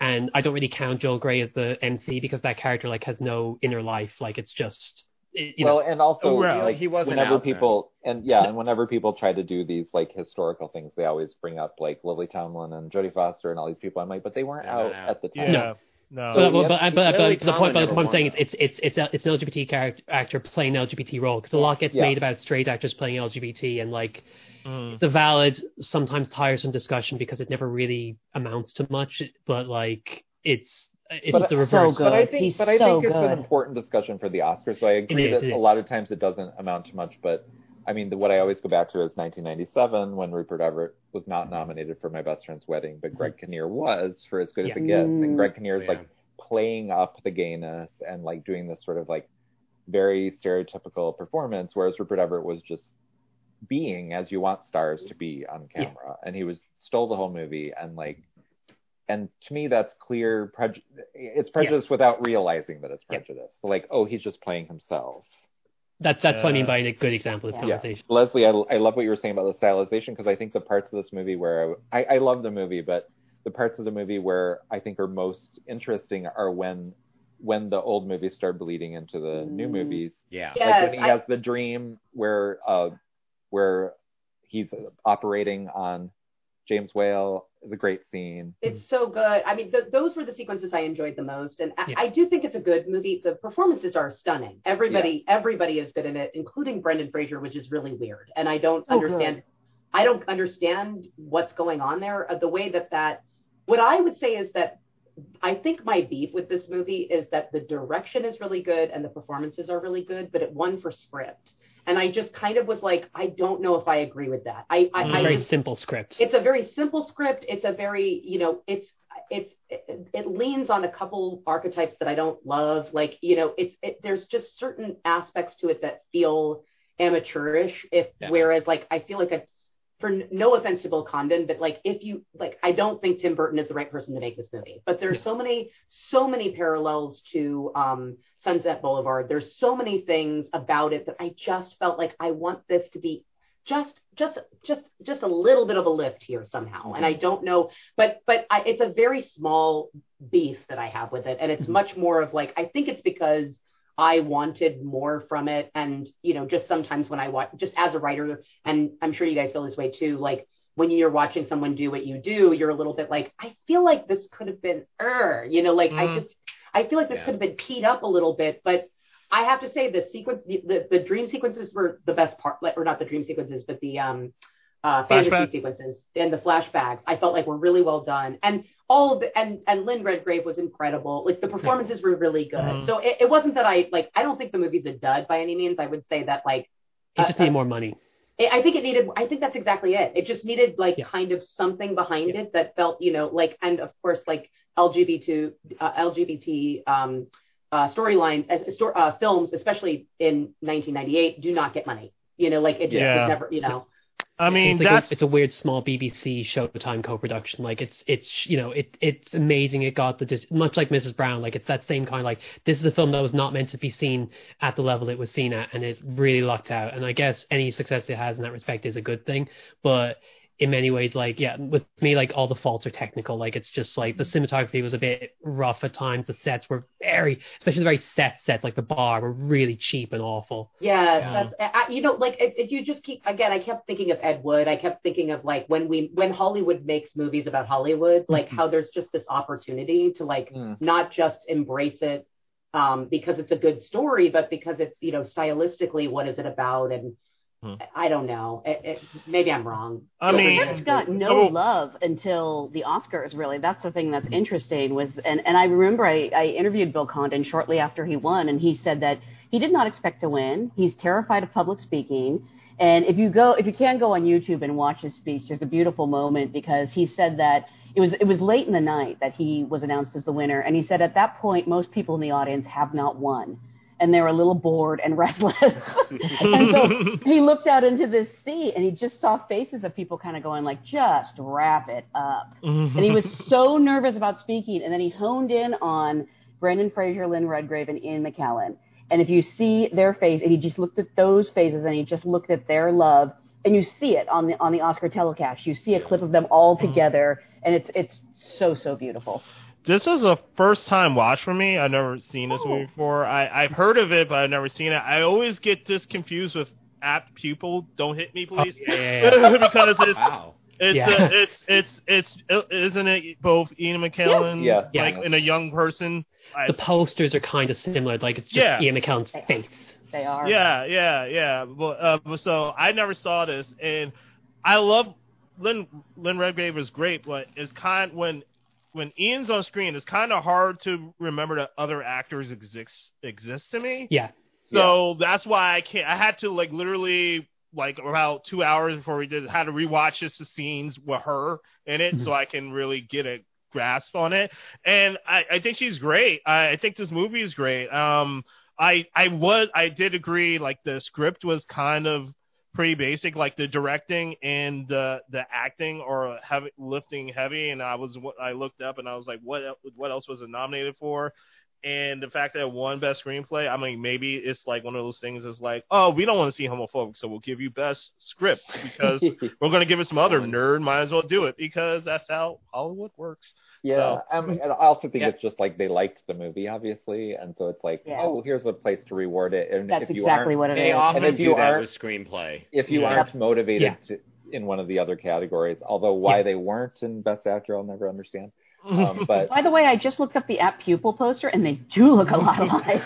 And I don't really count Joel Grey as the MC because that character like has no inner life. Like it's just and also like, he wasn't whenever out people there. And whenever people try to do these like historical things, they always bring up like Lily Tomlin and Jodie Foster and all these people. I'm like, but they weren't out at the time. Yeah. No. So the point I'm saying is it's an LGBT actor playing an LGBT role, because a lot gets made about straight actors playing LGBT, and like it's a valid, sometimes tiresome discussion because it never really amounts to much, but like it's the reverse. So I think it's an important discussion for the Oscars, so I agree that a lot of times it doesn't amount to much, but I mean, what I always go back to is 1997, when Rupert Everett was not nominated for My Best Friend's Wedding, but Greg Kinnear was for As Good As It Gets. And Greg Kinnear is like playing up the gayness and like doing this sort of like very stereotypical performance, whereas Rupert Everett was just being as you want stars to be on camera. Yeah. And he stole the whole movie. And like, and to me, that's clear prejudice. It's prejudice without realizing that it's prejudice. So like, oh, he's just playing himself. That's what I mean by a good example of this conversation. Yeah. Leslye, I love what you were saying about the stylization, because I think the parts of this movie where I love the movie, but the parts of the movie where I think are most interesting are when the old movies start bleeding into the new movies. Yeah. Yes, like when he has the dream where he's operating on James Whale is a great scene. It's so good. I mean, those were the sequences I enjoyed the most. And I do think it's a good movie. The performances are stunning. Everybody is good in it, including Brendan Fraser, which is really weird. And I don't understand. Good. I don't understand what's going on there. The way that what I would say is that I think my beef with this movie is that the direction is really good and the performances are really good, but it won for script. And I just kind of was like, I don't know if I agree with that. It's a very simple script. It's a very simple script. It's a very, you know, it leans on a couple archetypes that I don't love. Like, you know, there's just certain aspects to it that feel amateurish. Whereas like, I feel like for no offense to Bill Condon, but like, if you like, I don't think Tim Burton is the right person to make this movie, but there's so many parallels to, Sunset Boulevard. There's so many things about it that I just felt like I want this to be just a little bit of a lift here somehow. Mm-hmm. And I don't know, but it's a very small beef that I have with it. And it's much more of like, I think it's because I wanted more from it. And, you know, just sometimes when I watch, just as a writer, and I'm sure you guys feel this way too, like when you're watching someone do what you do, you're a little bit like, I feel like this could have been, you know, like I feel like this could have been teed up a little bit, but I have to say the sequence, the dream sequences were the best part, or not the dream sequences, but the fantasy sequences and the flashbacks. I felt like were really well done, and all of the, and Lynn Redgrave was incredible. Like the performances were really good. Mm-hmm. So it wasn't that I don't think the movie's a dud by any means. I would say that like it just needed more money. I think it needed, I think that's exactly it. It just needed like kind of something behind it that felt, you know, like, and of course, like LGBT storylines, films, especially in 1998, do not get money. You know, like it just was never, you know. I mean, it's like it's a weird small BBC Showtime co-production. Like it's you know, it's amazing. It got the, much like Mrs. Brown, like it's that same kind of like, this is a film that was not meant to be seen at the level it was seen at, and it really lucked out. And I guess any success it has in that respect is a good thing. But in many ways, like, yeah, with me, like all the faults are technical. Like it's just like the cinematography was a bit rough at times. The sets were very, especially the very sets, like the bar, were really cheap and awful. Yeah, that's, you know, like if you just keep, again, I kept thinking of Ed Wood. I kept thinking of like when Hollywood makes movies about Hollywood, like how there's just this opportunity to like not just embrace it because it's a good story, but because it's, you know, stylistically, what is it about? And I don't know. Maybe I'm wrong. I mean, it's got no love until the Oscars, really. That's the thing that's interesting. Was and I remember I interviewed Bill Condon shortly after he won, and he said that he did not expect to win. He's terrified of public speaking. And if you can go on YouTube and watch his speech, there's a beautiful moment because he said that it was late in the night that he was announced as the winner, and he said at that point most people in the audience have not won. And they were a little bored and restless. And so he looked out into this sea and he just saw faces of people kind of going like, just wrap it up. And he was so nervous about speaking. And then he honed in on Brendan Fraser, Lynn Redgrave, and Ian McKellen. And if you see their face, and he just looked at those faces and he just looked at their love. And you see it on the Oscar telecast. You see a clip of them all together. And it's so, so beautiful. This was a first-time watch for me. I've never seen this movie before. I've heard of it, but I've never seen it. I always get this confused with Apt Pupil. Don't hit me, please. Oh, yeah. Because it's, isn't it both Ian McKellen, and a young person? The posters are kind of similar. Like it's just Ian McKellen's face. They are. Yeah. Well, so I never saw this, and I love Lynn Redgrave is great, but it's kind when Ian's on screen, it's kind of hard to remember that other actors exist to me. Yeah. So that's why I can't. I had to like literally like about 2 hours before we did, had to rewatch just the scenes with her in it, so I can really get a grasp on it. And I think she's great. I think this movie is great. I did agree. Like the script was kind of pretty basic, like the directing and the acting or lifting heavy, and I looked up and I was like, what else was it nominated for? And the fact that it won Best Screenplay, I mean, maybe it's like one of those things that's like, oh, we don't want to see homophobic, so we'll give you Best Script because we're going to give it some other nerd, might as well do it because that's how Hollywood works. Yeah, so, and I also think it's just like they liked the movie, obviously, and so it's like, here's a place to reward it. And that's exactly what it is. They often do that with screenplay. If you aren't motivated in one of the other categories, although why they weren't in Best Actor, I'll never understand. But by the way, I just looked up the Apt Pupil poster, and they do look a lot alike.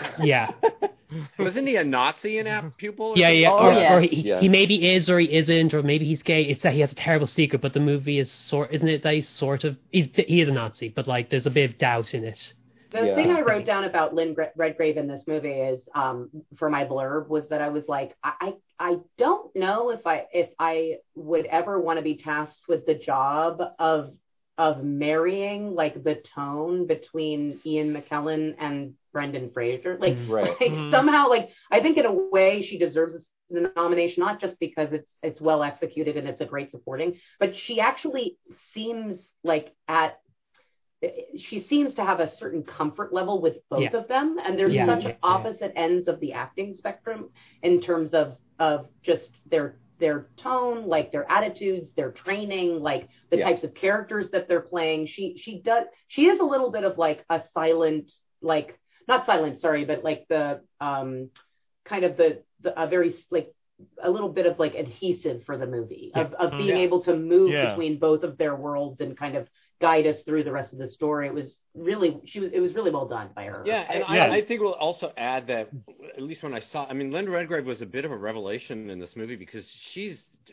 Wasn't he a Nazi in Apt Pupil? Or he maybe is, or he isn't, or maybe he's gay. It's that he has a terrible secret, but the movie is he is a Nazi, but like there's a bit of doubt in it. The thing I wrote down about Lynn Redgrave in this movie is, for my blurb, was that I was like, I don't know if I would ever want to be tasked with the job of marrying like the tone between Ian McKellen and Brendan Fraser, somehow, like I think in a way she deserves the nomination, not just because it's well executed and it's a great supporting, but she actually seems to have a certain comfort level with both of them, and they're such opposite ends of the acting spectrum in terms of just their tone, like their attitudes, their training, like the types of characters that they're playing. She is a little bit of like a silent, like not silent, sorry, but like the kind of a very like a little bit of like adhesive for the movie of being able to move between both of their worlds and kind of guide us through the rest of the story. It was really well done by her. Yeah, and I think we'll also add that, at least when I saw, I mean, Lynn Redgrave was a bit of a revelation in this movie because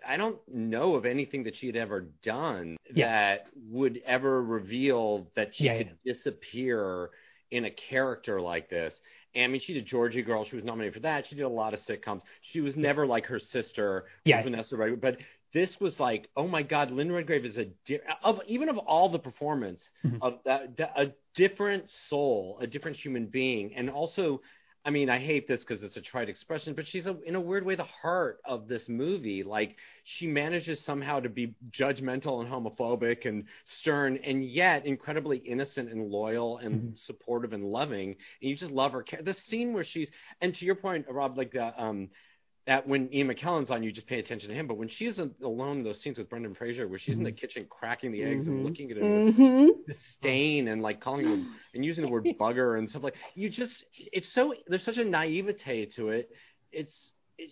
I don't know of anything that she had ever done that would ever reveal that she could disappear in a character like this. And, I mean, she did Georgie Girl. She was nominated for that. She did a lot of sitcoms. She was never like her sister, Vanessa Redgrave. But this was like, oh, my God, Lynn Redgrave is even of all the performance, of a different soul, a different human being. And also, I mean, I hate this because it's a trite expression, but she's in a weird way the heart of this movie. Like, she manages somehow to be judgmental and homophobic and stern, and yet incredibly innocent and loyal and supportive and loving. And you just love her. The scene where she's, and to your point, Rob, like that when Ian McKellen's on, you just pay attention to him. But when she's alone in those scenes with Brendan Fraser, where she's in the kitchen cracking the eggs and looking at him with disdain and like calling him and using the word bugger and stuff, like, you just, it's so, there's such a naivete to it.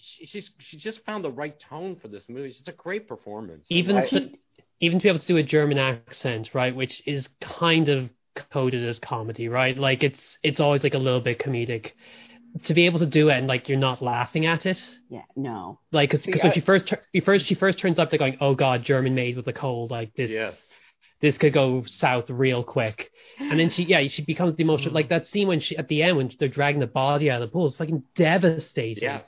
She just found the right tone for this movie. It's a great performance. Even to be able to do a German accent, right, which is kind of coded as comedy, right? Like it's always like a little bit comedic. To be able to do it and like you're not laughing at it, yeah, no, like because when she first turns up, they're going, oh God, German maid with a cold, like this, yes, this could go south real quick. And then she becomes the emotional, like that scene when she at the end when they're dragging the body out of the pool is fucking devastating. Yes,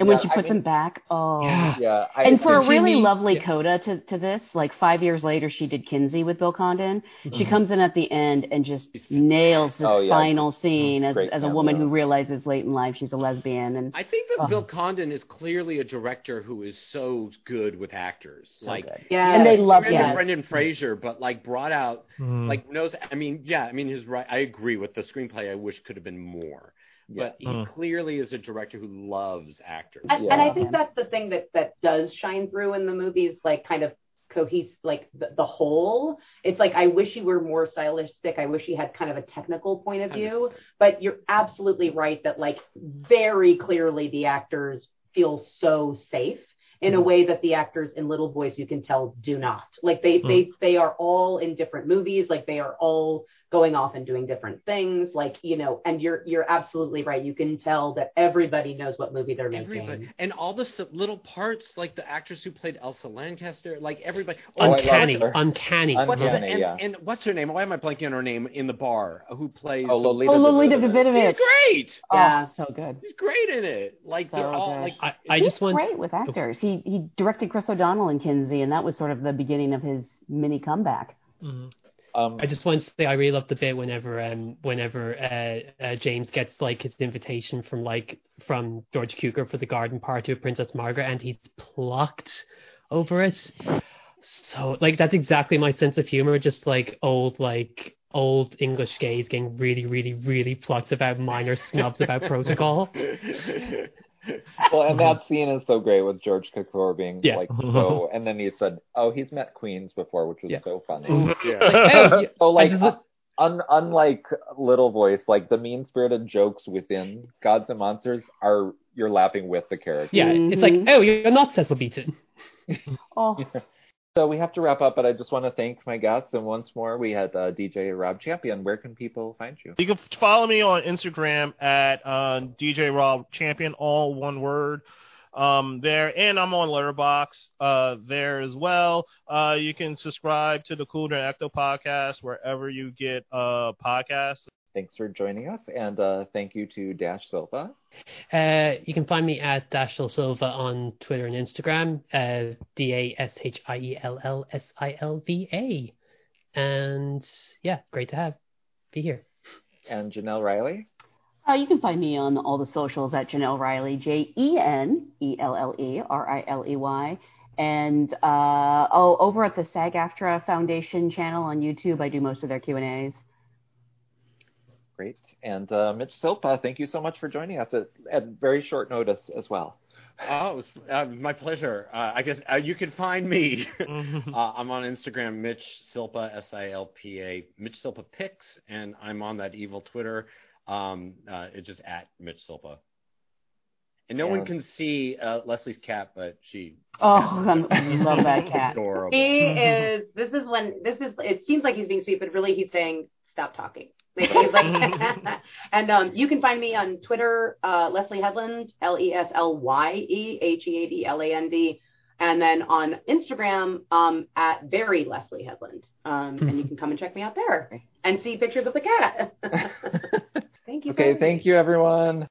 and when she puts them back, and for a really lovely coda to this, like 5 years later, she did Kinsey with Bill Condon. She comes in at the end and just nails this final scene as a woman who realizes late in life she's a lesbian. And I think that Bill Condon is clearly a director who is so good with actors, and they love him. Brendan Fraser, but like brought out, like knows. I mean, his right. I agree with the screenplay. I wish could have been more. But he clearly is a director who loves actors. And I think that's the thing that does shine through in the movies, like kind of cohesive, like the whole. It's like, I wish he were more stylistic. I wish he had kind of a technical point of view. But you're absolutely right that like very clearly the actors feel so safe in a way that the actors in Little Voice, you can tell, do not. Like they are all in different movies. Like they are all going off and doing different things, like, you know, and you're absolutely right. You can tell that everybody knows what movie they're making. And all the little parts, like the actress who played Elsa Lancaster, like everybody. Uncanny. And what's her name? Why am I blanking on her name in the bar? Who plays? Lolita Davidovich. She's great. Yeah, so good. She's great in it. Like, so they're all good. Like, he's great with actors. He directed Chris O'Donnell in Kinsey, and that was sort of the beginning of his mini comeback. Mm-hmm. I just wanted to say I really love the bit whenever James gets like his invitation from George Cukor for the garden party of Princess Margaret, and he's plucked over it. So like that's exactly my sense of humor, just like old English gays getting really, really, really plucked about minor snubs about protocol. Well, and that scene is so great with George Cukor being like, so, and then he said, oh, he's met queens before, which was so funny. Yeah. Unlike Little Voice, like the mean-spirited jokes within Gods and Monsters are, you're laughing with the character. Yeah, it's like, oh, you're not Cecil Beaton. So we have to wrap up, but I just want to thank my guests. And once more, we had DJ Rob Champion. Where can people find you? You can follow me on Instagram at DJ Rob Champion, all one word there. And I'm on Letterboxd there as well. You can subscribe to the Cooler and Ecto podcast wherever you get podcasts. Thanks for joining us, and thank you to Dashiell Silva. You can find me at Dashiell Silva on Twitter and Instagram, DASHIELLSILVA. And yeah, great to be here. And Janelle Riley? You can find me on all the socials at Janelle Riley, JenelleRiley. And over at the SAG-AFTRA Foundation channel on YouTube, I do most of their Q&As. Great. And Mitch Silpa, thank you so much for joining us at very short notice as well. Oh, it was my pleasure. I guess you can find me. I'm on Instagram, Mitch Silpa, S-I-L-P-A, Mitch Silpa Pics, and I'm on that evil Twitter. It's just at Mitch Silpa. And no one can see Leslie's cat, but she... I love that cat. Adorable. It seems like he's being sweet, but really he's saying, stop talking. And you can find me on Twitter, Leslye Headland, L-E-S-L-Y-E H-E-A-D-L-A-N-D. And then on Instagram, at Very Leslye Headland. And you can come and check me out there and see pictures of the cat. Thank you. Okay. Thank you, everyone.